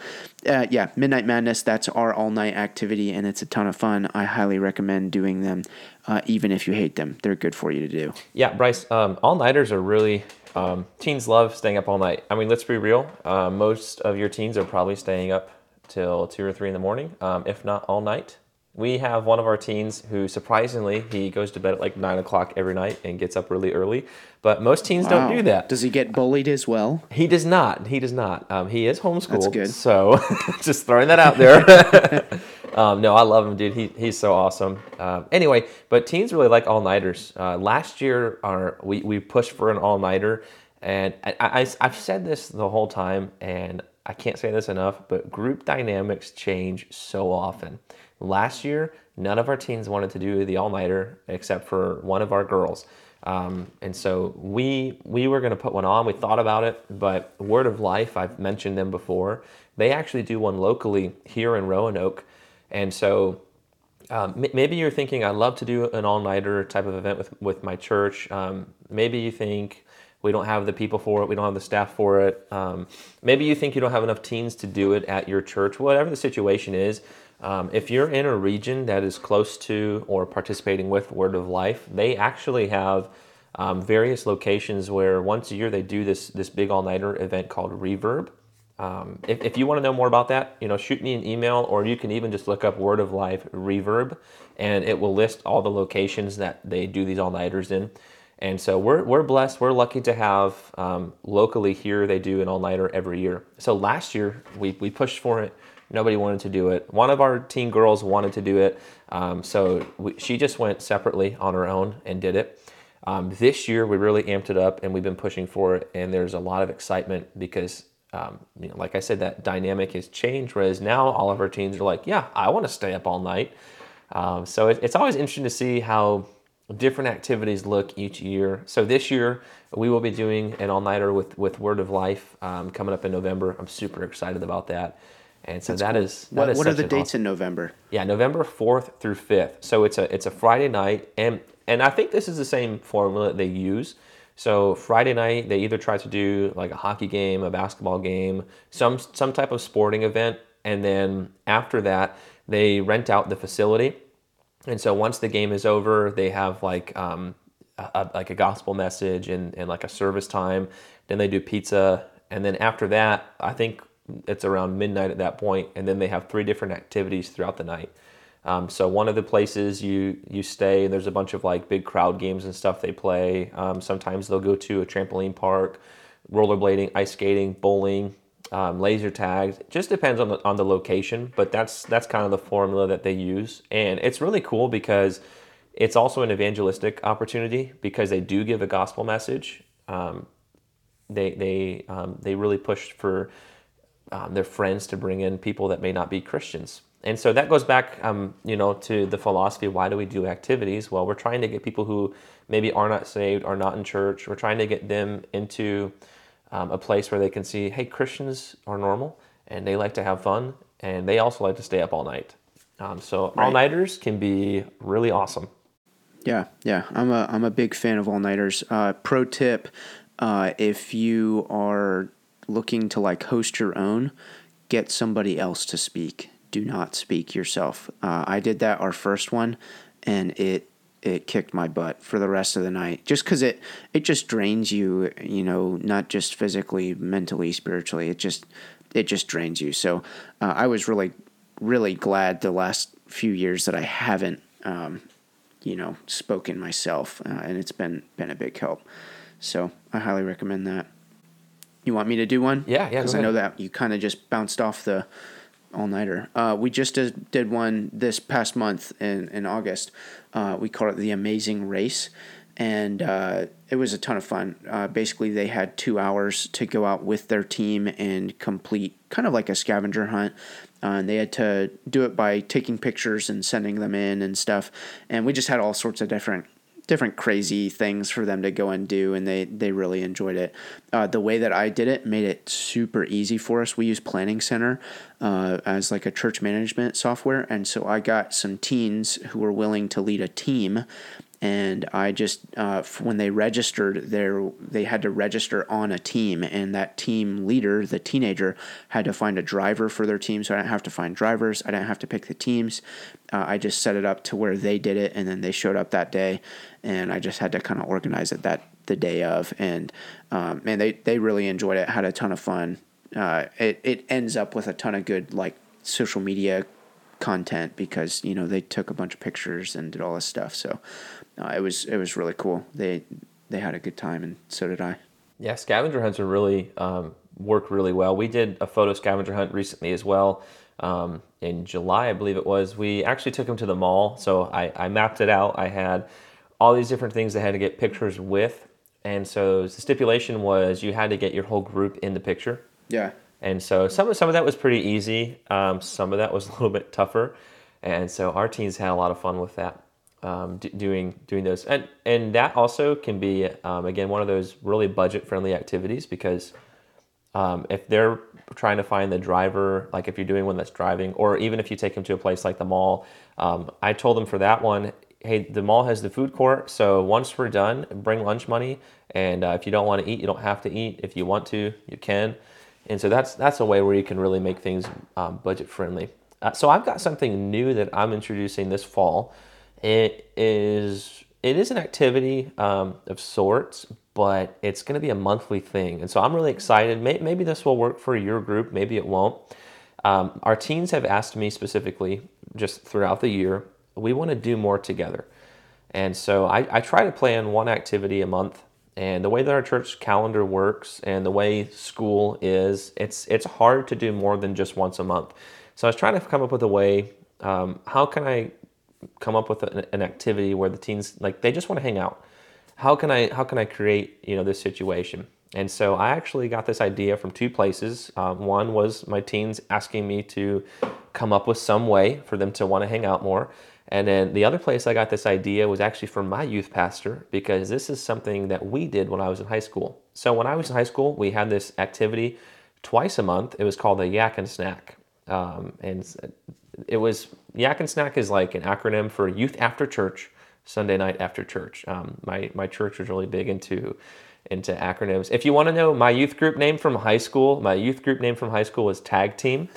uh, yeah, Midnight Madness, that's our all-night activity, and it's a ton of fun. I highly recommend doing them, uh, even if you hate them. They're good for you to do. Yeah, Bryce, um, all-nighters are really... Um, teens love staying up all night. I mean, let's be real. Uh, most of your teens are probably staying up till two or three in the morning, um, if not all night. we have one of our teens who, surprisingly, he goes to bed at like nine o'clock every night and gets up really early. But most teens wow. don't do that. Does he get bullied as well? He does not. He does not. Um, he is homeschooled. That's good. So just throwing that out there. um, no, I love him, dude. He he's so awesome. Um, anyway, but teens really like all-nighters. Uh, last year, our we we pushed for an all-nighter, and I, I I've said this the whole time, and I can't say this enough, but group dynamics change so often. Last year, none of our teens wanted to do the all-nighter except for one of our girls. Um, and so we we were going to put one on. We thought about it, but Word of Life, I've mentioned them before, they actually do one locally here in Roanoke. And so um, m- maybe you're thinking, I'd love to do an all-nighter type of event with, with my church. Um, maybe you think we don't have the people for it. We don't have the staff for it. Um, maybe you think you don't have enough teens to do it at your church. Whatever the situation is, Um, if you're in a region that is close to or participating with Word of Life, they actually have um, various locations where once a year they do this this big all-nighter event called Reverb. Um, if, if you want to know more about that, you know, shoot me an email, or you can even just look up Word of Life Reverb, and it will list all the locations that they do these all-nighters in. And so we're we're blessed. We're lucky to have um, locally here they do an all-nighter every year. So last year we we pushed for it. Nobody wanted to do it. One of our teen girls wanted to do it, um, so we, she just went separately on her own and did it. Um, this year, we really amped it up, and we've been pushing for it, and there's a lot of excitement because, um, you know, like I said, that dynamic has changed, whereas now all of our teens are like, yeah, I want to stay up all night. Um, so it, it's always interesting to see how different activities look each year. So this year, we will be doing an all-nighter with, with Word of Life um, coming up in November. I'm super excited about that. And so That's that cool. is that what, is what are the dates awesome. in November? Yeah, November fourth through fifth. So it's a it's a Friday night, and and I think this is the same formula that they use. So Friday night they either try to do like a hockey game, a basketball game, some some type of sporting event, and then after that they rent out the facility. And so once the game is over, they have like um a, a, like a gospel message and and like a service time. Then they do pizza, and then after that I think it's around midnight at that point, and then they have three different activities throughout the night. Um, so one of the places you you stay, and there's a bunch of like big crowd games and stuff they play. Um, sometimes they'll go to a trampoline park, rollerblading, ice skating, bowling, um, laser tags. It just depends on the on the location, but that's that's kind of the formula that they use, and it's really cool because it's also an evangelistic opportunity because they do give a gospel message. Um, they they um, they really pushed for. Um, their friends to bring in people that may not be Christians. And so that goes back, um, you know, to the philosophy, why do we do activities? Well, we're trying to get people who maybe are not saved, are not in church. We're trying to get them into um, a place where they can see, hey, Christians are normal, and they like to have fun, and they also like to stay up all night. Um, so right. all-nighters can be really awesome. Yeah, yeah. I'm a, I'm a big fan of all-nighters. Uh, pro tip, uh, if you are looking to like host your own, get somebody else to speak. Do not speak yourself. Uh, I did that our first one, and it it kicked my butt for the rest of the night. Just because it it just drains you, you know, not just physically, mentally, spiritually. It just it just drains you. So uh, I was really really glad the last few years that I haven't um, you know spoken myself, uh, and it's been been a big help. So I highly recommend that. You want me to do one? Yeah, yeah. Because I know that you kind of just bounced off the all-nighter. Uh, we just did, did one this past month in, in August. Uh, we called it the Amazing Race, and uh, it was a ton of fun. Uh, basically, they had two hours to go out with their team and complete kind of like a scavenger hunt. Uh, and they had to do it by taking pictures and sending them in and stuff. And we just had all sorts of different different crazy things for them to go and do, and they, they really enjoyed it. Uh, the way that I did it made it super easy for us. We used Planning Center uh, as like a church management software, and so I got some teens who were willing to lead a team, and I just, uh, when they registered, they had to register on a team, and that team leader, the teenager, had to find a driver for their team, so I didn't have to find drivers. I didn't have to pick the teams. Uh, I just set it up to where they did it, and then they showed up that day, and I just had to kind of organize it that the day of, and um, man, they, they really enjoyed it, had a ton of fun. Uh, it, it ends up with a ton of good like social media content because, you know, they took a bunch of pictures and did all this stuff. So uh, it was it was really cool. They they had a good time, and so did I. Yeah, scavenger hunts are really um, work really well. We did a photo scavenger hunt recently as well. Um, in July, I believe it was. We actually took them to the mall. So I, I mapped it out. I had all these different things I had to get pictures with. And so the stipulation was you had to get your whole group in the picture. Yeah. And so some of, some of that was pretty easy. Um, some of that was a little bit tougher. And so our teens had a lot of fun with that, um, d- doing doing those. And and that also can be, um, again, one of those really budget-friendly activities because um, if they're trying to find the driver, like if you're doing one that's driving, or even if you take them to a place like the mall, um, I told them for that one, hey, the mall has the food court, so once we're done, bring lunch money. And uh, if you don't want to eat, you don't have to eat. If you want to, you can. And so that's that's a way where you can really make things um, budget friendly. Uh, so I've got something new that I'm introducing this fall. It is it is an activity um, of sorts, but it's going to be a monthly thing. And so I'm really excited. Maybe, maybe this will work for your group. Maybe it won't. Um, our teens have asked me specifically just throughout the year, we want to do more together. And so I, I try to plan one activity a month. And the way that our church calendar works and the way school is, it's it's hard to do more than just once a month. So I was trying to come up with a way, um, how can I come up with an, an activity where the teens, like, they just want to hang out? How can I how can I create, you know, this situation? And so I actually got this idea from two places. Um, one was my teens asking me to come up with some way for them to want to hang out more. And then the other place I got this idea was actually from my youth pastor, because this is something that we did when I was in high school. So when I was in high school, we had this activity twice a month. It was called the Yak and Snack. Um, and it was, Yak and Snack is like an acronym for Youth After Church, Sunday Night After Church. Um, my, my church was really big into, into acronyms. If you want to know my youth group name from high school, my youth group name from high school was Tag Team.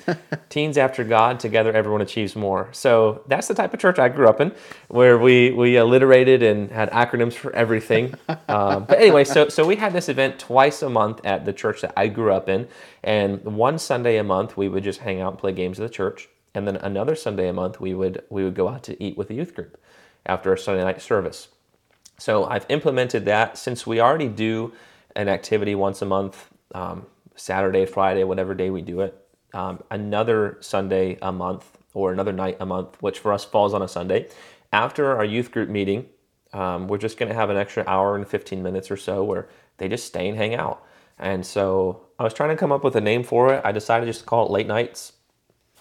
Teens After God, Together Everyone Achieves More. So that's the type of church I grew up in, where we, we alliterated and had acronyms for everything. um, but anyway, so so we had this event twice a month at the church that I grew up in. And one Sunday a month, we would just hang out and play games at the church. And then another Sunday a month, we would we would go out to eat with the youth group after a Sunday night service. So I've implemented that since we already do an activity once a month, um, Saturday, Friday, whatever day we do it, um, another Sunday a month or another night a month, which for us falls on a Sunday. After our youth group meeting, um, we're just going to have an extra hour and fifteen minutes or so where they just stay and hang out. And so I was trying to come up with a name for it. I decided just to call it Late Nights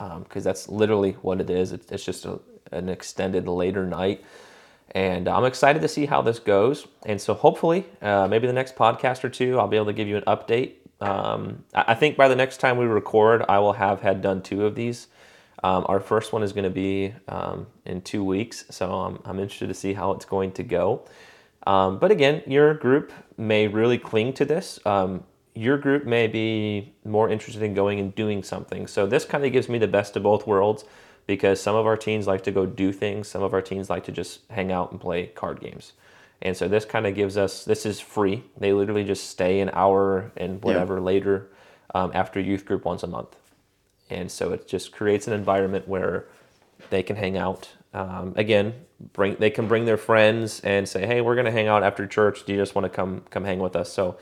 um, because that's literally what it is. It's just a, an extended later night. And I'm excited to see how this goes. And so hopefully, uh, maybe the next podcast or two, I'll be able to give you an update. Um, I think by the next time we record, I will have had done two of these. Um, our first one is going to be um, in two weeks. So I'm, I'm interested to see how it's going to go. Um, but again, your group may really cling to this. Um, your group may be more interested in going and doing something. So this kind of gives me the best of both worlds, because some of our teens like to go do things. Some of our teens like to just hang out and play card games. And so this kind of gives us, this is free. They literally just stay an hour and whatever yeah. later um, after youth group once a month. And so it just creates an environment where they can hang out. Um, again, bring they can bring their friends and say, hey, we're going to hang out after church. Do you just want to come come hang with us? So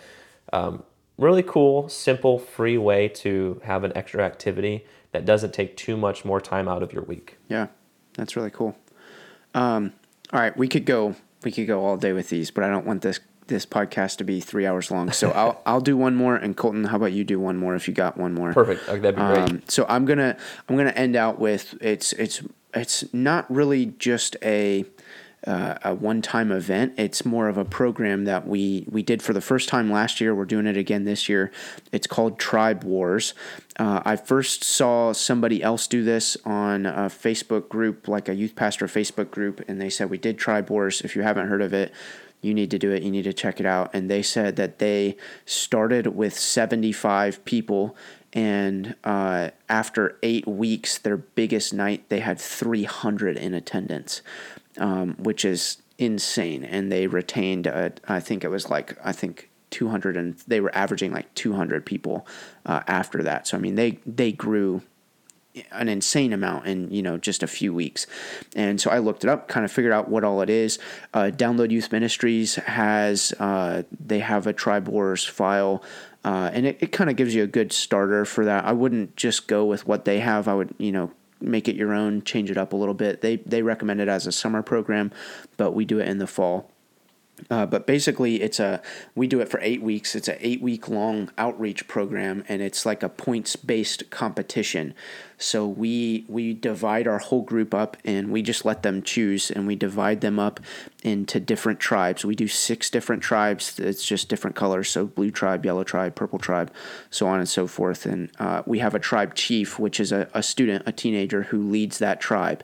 um, really cool, simple, free way to have an extra activity that doesn't take too much more time out of your week. Yeah, that's really cool. Um, all right, we could go we could go all day with these, but I don't want this this podcast to be three hours long. So I'll I'll do one more, and Colton, how about you do one more if you got one more? Perfect. Okay, that'd be great. Um, so I'm gonna I'm gonna end out with it's it's it's not really just a uh, a one time event. It's more of a program that we we did for the first time last year. We're doing it again this year. It's called Tribe Wars. Uh, I first saw somebody else do this on a Facebook group, like a youth pastor Facebook group, and they said, we did Tribe Wars. If you haven't heard of it, you need to do it. You need to check it out. And they said that they started with seventy-five people, and uh, after eight weeks, their biggest night, they had three hundred in attendance, um, which is insane. And they retained, uh, I think it was like, I think, two hundred, and they were averaging like two hundred people uh, after that. So, I mean, they, they grew an insane amount in, you know, just a few weeks. And so I looked it up, kind of figured out what all it is. Uh, Download Youth Ministries has, uh, they have a Tribe Wars file, uh, and it, it kind of gives you a good starter for that. I wouldn't just go with what they have. I would, you know, make it your own, change it up a little bit. They, they recommend it as a summer program, but we do it in the fall. Uh, but basically, it's a we do it for eight weeks. It's an eight-week-long outreach program, and it's like a points-based competition. So we we divide our whole group up, and we just let them choose, and we divide them up into different tribes. We do six different tribes. It's just different colors, so blue tribe, yellow tribe, purple tribe, so on and so forth. And uh, we have a tribe chief, which is a, a student, a teenager who leads that tribe.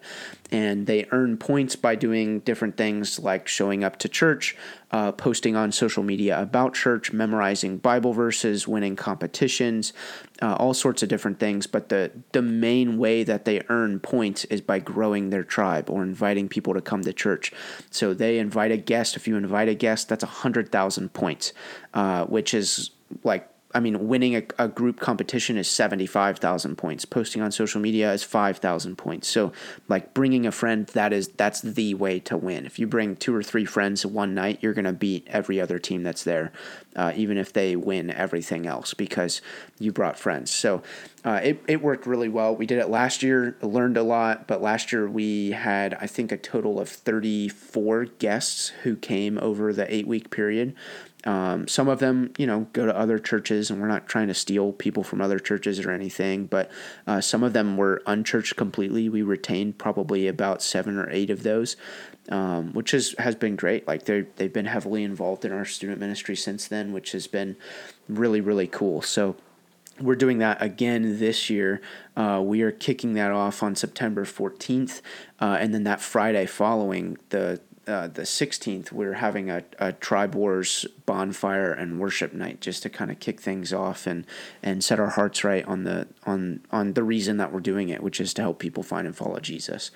And they earn points by doing different things like showing up to church, uh, posting on social media about church, memorizing Bible verses, winning competitions, uh, all sorts of different things. But the, the main way that they earn points is by growing their tribe or inviting people to come to church. So they invite a guest. If you invite a guest, that's one hundred thousand points, uh, which is like, I mean, winning a, a group competition is seventy-five thousand points. Posting on social media is five thousand points. So, like, bringing a friend, that is, that's the way to win. If you bring two or three friends one night, you're going to beat every other team that's there, uh, even if they win everything else, because you brought friends. So uh, it, it worked really well. We did it last year, learned a lot, but last year we had, I think, a total of thirty-four guests who came over the eight-week period. Um, some of them, you know, go to other churches, and we're not trying to steal people from other churches or anything, but uh, some of them were unchurched completely. We retained probably about seven or eight of those, um, which is, has been great. Like they they've been heavily involved in our student ministry since then, which has been really, really cool. So we're doing that again this year. Uh, we are kicking that off on September fourteenth. Uh, and then that Friday following the Uh, the sixteenth, we're having a, a Tribe Wars bonfire and worship night just to kind of kick things off and, and set our hearts right on the on on the reason that we're doing it, which is to help people find and follow Jesus.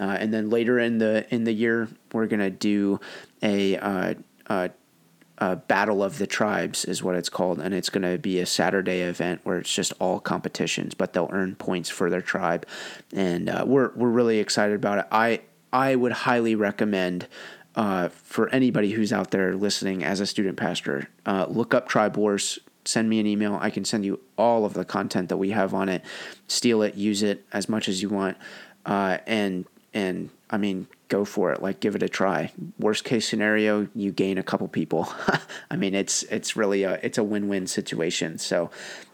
Uh, and then later in the in the year, we're gonna do a uh, uh, uh, Battle of the Tribes is what it's called, and it's gonna be a Saturday event where it's just all competitions, but they'll earn points for their tribe, and uh, we're we're really excited about it. I. I would highly recommend uh, for anybody who's out there listening as a student pastor, uh, look up Tribe Wars, send me an email. I can send you all of the content that we have on it. Steal it, use it as much as you want, uh, and and I mean, go for it. Like, give it a try. Worst case scenario, you gain a couple people. I mean, it's it's really a it's a win-win situation. So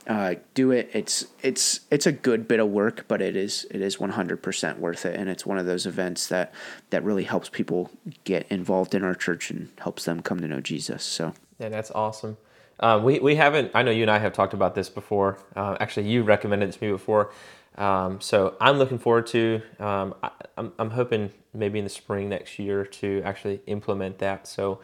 uh, do it. It's it's it's a good bit of work, but it is it is one hundred percent worth it. And it's one of those events that that really helps people get involved in our church and helps them come to know Jesus. So yeah, that's awesome. Uh, we we haven't. I know you and I have talked about this before. Uh, actually, you recommended it to me before. Um, so I'm looking forward to, um, I, I'm, I'm hoping maybe in the spring next year to actually implement that. So,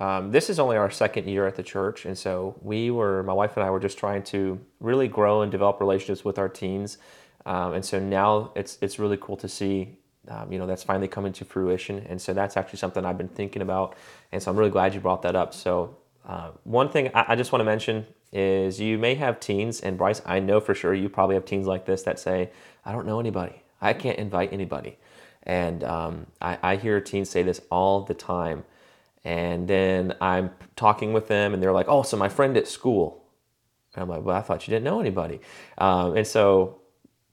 um, this is only our second year at the church. And so we were, my wife and I were just trying to really grow and develop relationships with our teens. Um, and so now it's, it's really cool to see, um, you know, that's finally coming to fruition. And so that's actually something I've been thinking about. And so I'm really glad you brought that up. So, uh, one thing I, I just want to mention is you may have teens, and Bryce, I know for sure you probably have teens like this that say, I don't know anybody. I can't invite anybody. And um, I, I hear teens say this all the time. And then I'm talking with them and they're like, oh, so my friend at school. And I'm like, well, I thought you didn't know anybody. Um, and so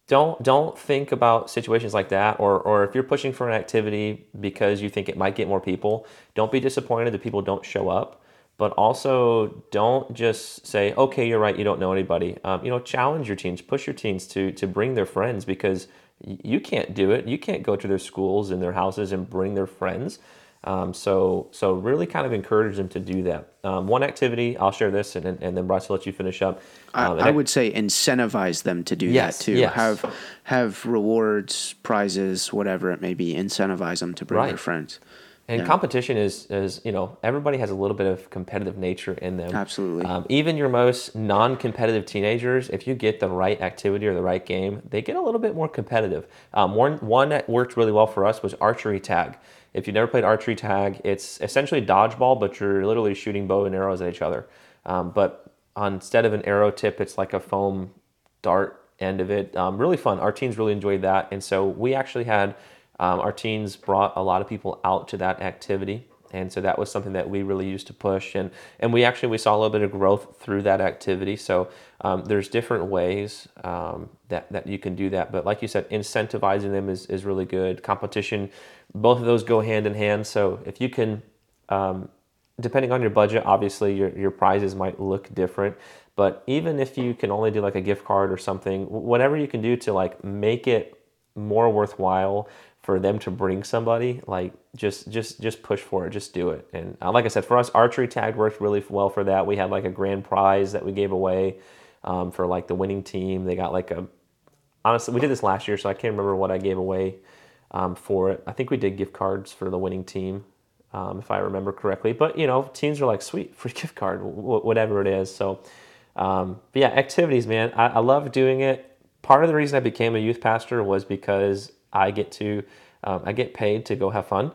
don't don't think about situations like that, or or if you're pushing for an activity because you think it might get more people, don't be disappointed that people don't show up. But also, don't just say, okay, you're right, you don't know anybody. Um, you know, challenge your teens, push your teens to to bring their friends, because you can't do it. You can't go to their schools and their houses and bring their friends. Um, so so really kind of encourage them to do that. Um, one activity, I'll share this, and, and then Bryce will let you finish up. Um, I, I would say incentivize them to do yes, that too. Yes. Have have rewards, prizes, whatever it may be. Incentivize them to bring right. their friends. And yeah. competition is, is, you know, everybody has a little bit of competitive nature in them. Absolutely. Um, even your most non-competitive teenagers, if you get the right activity or the right game, they get a little bit more competitive. Um, one, one that worked really well for us was archery tag. If you've never played archery tag, it's essentially dodgeball, but you're literally shooting bow and arrows at each other. Um, but instead of an arrow tip, it's like a foam dart end of it. Um, really fun. Our teens really enjoyed that. And so we actually had um, our teens brought a lot of people out to that activity. And so that was something that we really used to push. And, and we actually, we saw a little bit of growth through that activity. So um, there's different ways um, that, that you can do that. But like you said, incentivizing them is, is really good. Competition, both of those go hand in hand. So if you can, um, depending on your budget, obviously your, your prizes might look different. But even if you can only do like a gift card or something, whatever you can do to like make it more worthwhile for them to bring somebody, like just just just push for it, just do it. And uh, like I said, for us, archery tag worked really well for that. We had like a grand prize that we gave away um, for like the winning team. They got like a, honestly, we did this last year, so I can't remember what I gave away um, for it. I think we did gift cards for the winning team, um, if I remember correctly. But you know, teens are like, sweet, free gift card, w- whatever it is. So, um, but yeah, activities, man, I, I love doing it. Part of the reason I became a youth pastor was because I get to, um, I get paid to go have fun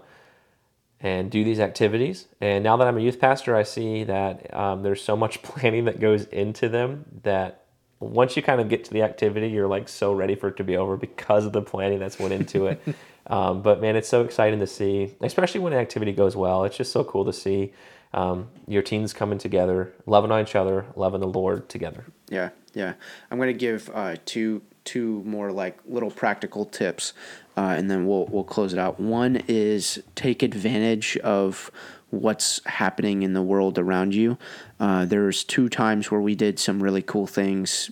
and do these activities. And now that I'm a youth pastor, I see that um, there's so much planning that goes into them that once you kind of get to the activity, you're like so ready for it to be over because of the planning that's went into it. um, but man, it's so exciting to see, especially when an activity goes well. It's just so cool to see um, your teens coming together, loving each other, loving the Lord together. Yeah, yeah. I'm going to give uh, two two more like little practical tips, uh, and then we'll we'll close it out. One is take advantage of what's happening in the world around you. Uh, there's two times where we did some really cool things,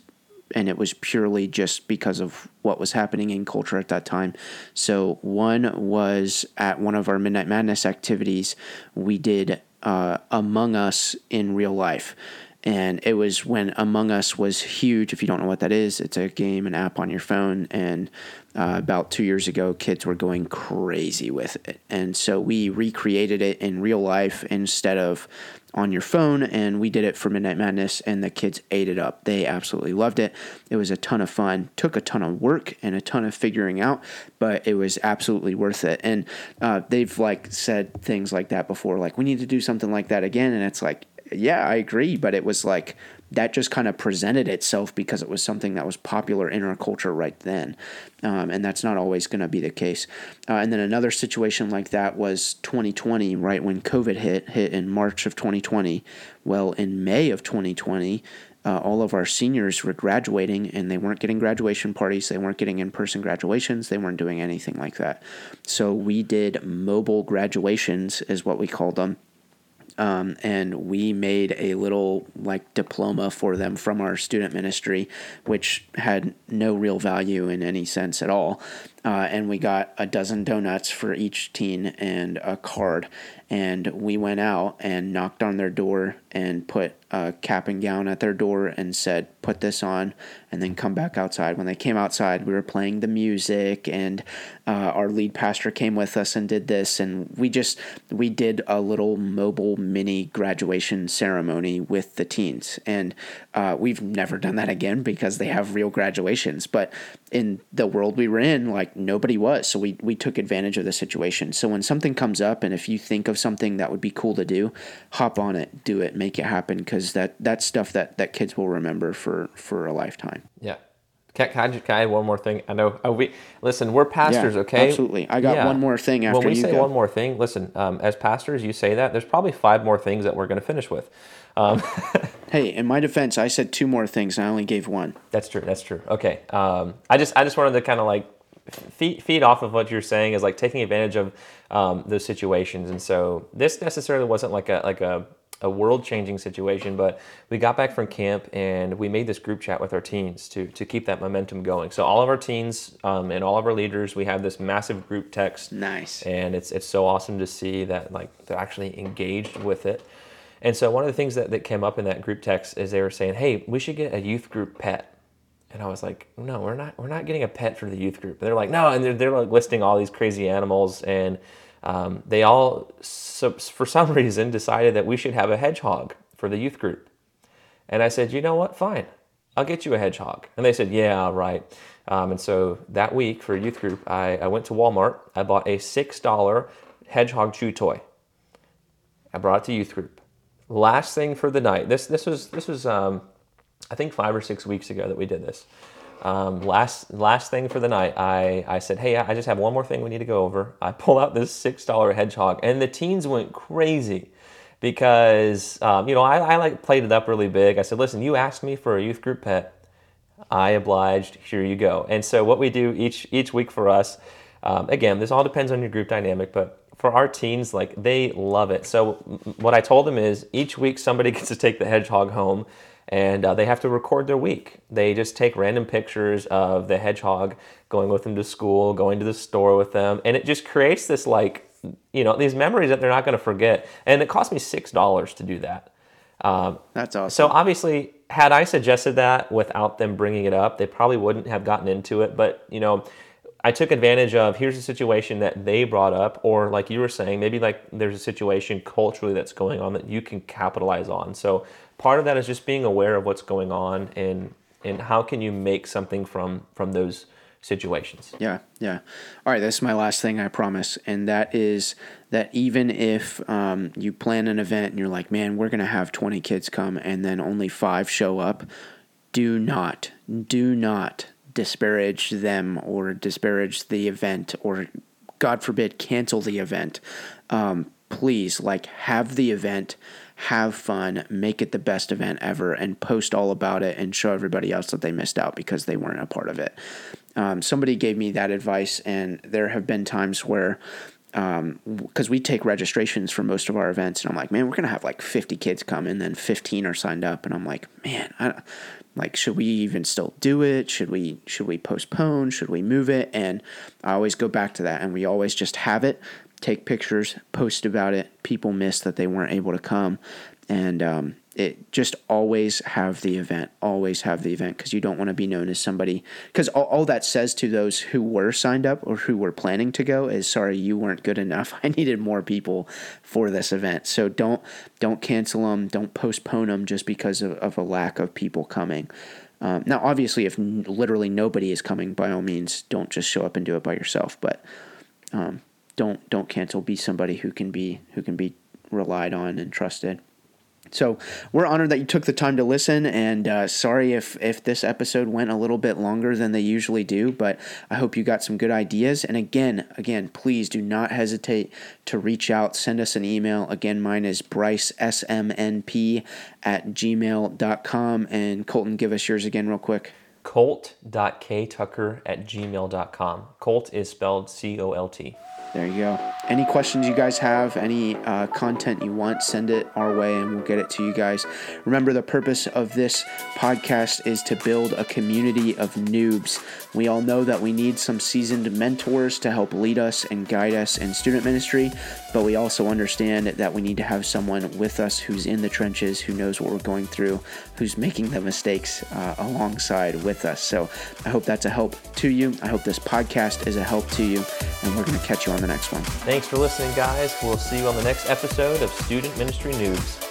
and it was purely just because of what was happening in culture at that time. So one was at one of our Midnight Madness activities, we did uh, Among Us in real life. And it was when Among Us was huge. If you don't know what that is, it's a game, an app on your phone. And uh, about two years ago, kids were going crazy with it. And so we recreated it in real life instead of on your phone. And we did it for Midnight Madness, and the kids ate it up. They absolutely loved it. It was a ton of fun, took a ton of work and a ton of figuring out, but it was absolutely worth it. And uh, they've like said things like that before, like we need to do something like that again. And it's like, yeah, I agree, but it was like that just kind of presented itself because it was something that was popular in our culture right then, um, and that's not always going to be the case. Uh, and then another situation like that was twenty twenty, right when COVID hit, hit in March of twenty twenty. Well, in May of twenty twenty, uh, all of our seniors were graduating, and they weren't getting graduation parties, they weren't getting in-person graduations, they weren't doing anything like that. So we did mobile graduations is what we called them. Um, and we made a little like diploma for them from our student ministry, which had no real value in any sense at all. Uh, and we got a dozen donuts for each teen and a card. And we went out and knocked on their door and put a cap and gown at their door and said, put this on and then come back outside. When they came outside, we were playing the music, and uh, our lead pastor came with us and did this. And we just, we did a little mobile mini graduation ceremony with the teens. And uh, we've never done that again because they have real graduations. But in the world we were in, like nobody was. So we, we took advantage of the situation. So when something comes up and if you think of something that would be cool to do, hop on it, do it, make it happen, because that, that's stuff that, that kids will remember for, for a lifetime. Yeah. Can, can, I, can I add one more thing? I know oh, we listen, we're pastors, yeah, okay? Absolutely. I got yeah. one more thing after you go. When we say go. one more thing, listen, um, as pastors, you say that, there's probably five more things that we're going to finish with. Um, hey, in my defense, I said two more things and I only gave one. That's true. That's true. Okay. Um, I just I just wanted to kind of like feed, feed off of what you're saying is like taking advantage of um, those situations. And so this necessarily wasn't like a like a a world-changing situation, but we got back from camp and we made this group chat with our teens to to keep that momentum going. So all of our teens um, and all of our leaders, we have this massive group text. Nice. And it's it's so awesome to see that like they're actually engaged with it. And so one of the things that, that came up in that group text is they were saying, hey, we should get a youth group pet. And I was like, no, we're not we're not getting a pet for the youth group. And they're like, no, and they're, they're like listing all these crazy animals. And um, they all, so, for some reason, decided that we should have a hedgehog for the youth group. And I said, you know what, fine, I'll get you a hedgehog. And they said, yeah, right. Um, and so that week for youth group, I, I went to Walmart. I bought a six dollars hedgehog chew toy. I brought it to youth group. Last thing for the night, this this was this was um, I think five or six weeks ago that we did this. Um, last last thing for the night, I, I said, hey, I just have one more thing we need to go over. I pull out this six dollar hedgehog, and the teens went crazy because, um, you know, I, I like played it up really big. I said, listen, you asked me for a youth group pet. I obliged. Here you go. And so what we do each each week for us, um, again, this all depends on your group dynamic, but for our teens, like, they love it. So what I told them is each week somebody gets to take the hedgehog home, and uh, they have to record their week. They just take random pictures of the hedgehog going with them to school, going to the store with them, and it just creates this, like, you know, these memories that they're not going to forget. And it cost me six dollars to do that. Um, That's awesome. So obviously, had I suggested that without them bringing it up, they probably wouldn't have gotten into it. But, you know, I took advantage of, here's a situation that they brought up, or like you were saying, maybe like there's a situation culturally that's going on that you can capitalize on. So part of that is just being aware of what's going on, and and how can you make something from from those situations. Yeah, yeah. All right, this is my last thing, I promise. And that is that even if um, you plan an event and you're like, man, we're going to have twenty kids come and then only five show up, do not, do not disparage them or disparage the event, or God forbid, cancel the event. Um, please, like, have the event, have fun, make it the best event ever, and post all about it and show everybody else that they missed out because they weren't a part of it. Um, somebody gave me that advice, and there have been times where, um, because we take registrations for most of our events, and I'm like, man, we're going to have like fifty kids come, and then fifteen are signed up, and I'm like, man, I don't, like, should we even still do it? Should we, should we postpone? Should we move it? And I always go back to that, and we always just have it, take pictures, post about it. People miss that they weren't able to come, and, um, it just always have the event, always have the event, because you don't want to be known as somebody, because all, all that says to those who were signed up or who were planning to go is, sorry, you weren't good enough. I needed more people for this event. So don't don't cancel them, don't postpone them just because of, of a lack of people coming. Um, now, obviously, if n- literally nobody is coming, by all means, don't just show up and do it by yourself. But um, don't don't cancel. Be somebody who can be who can be relied on and trusted. So we're honored that you took the time to listen, and uh, sorry if, if this episode went a little bit longer than they usually do, but I hope you got some good ideas. And again, again, please do not hesitate to reach out. Send us an email. Again, mine is Bryce, S M N P, at gmail dot com. And Colton, give us yours again real quick. Colt.ktucker at gmail dot com. Colt is spelled C O L T. There you go. Any questions you guys have, any uh, content you want, send it our way and we'll get it to you guys. Remember, the purpose of this podcast is to build a community of noobs. We all know that we need some seasoned mentors to help lead us and guide us in student ministry, but we also understand that we need to have someone with us who's in the trenches, who knows what we're going through, who's making the mistakes uh, alongside with us. So I hope that's a help to you. I hope this podcast is a help to you, and we're going to catch you on the next one. Thanks for listening, guys. We'll see you on the next episode of Student Ministry News.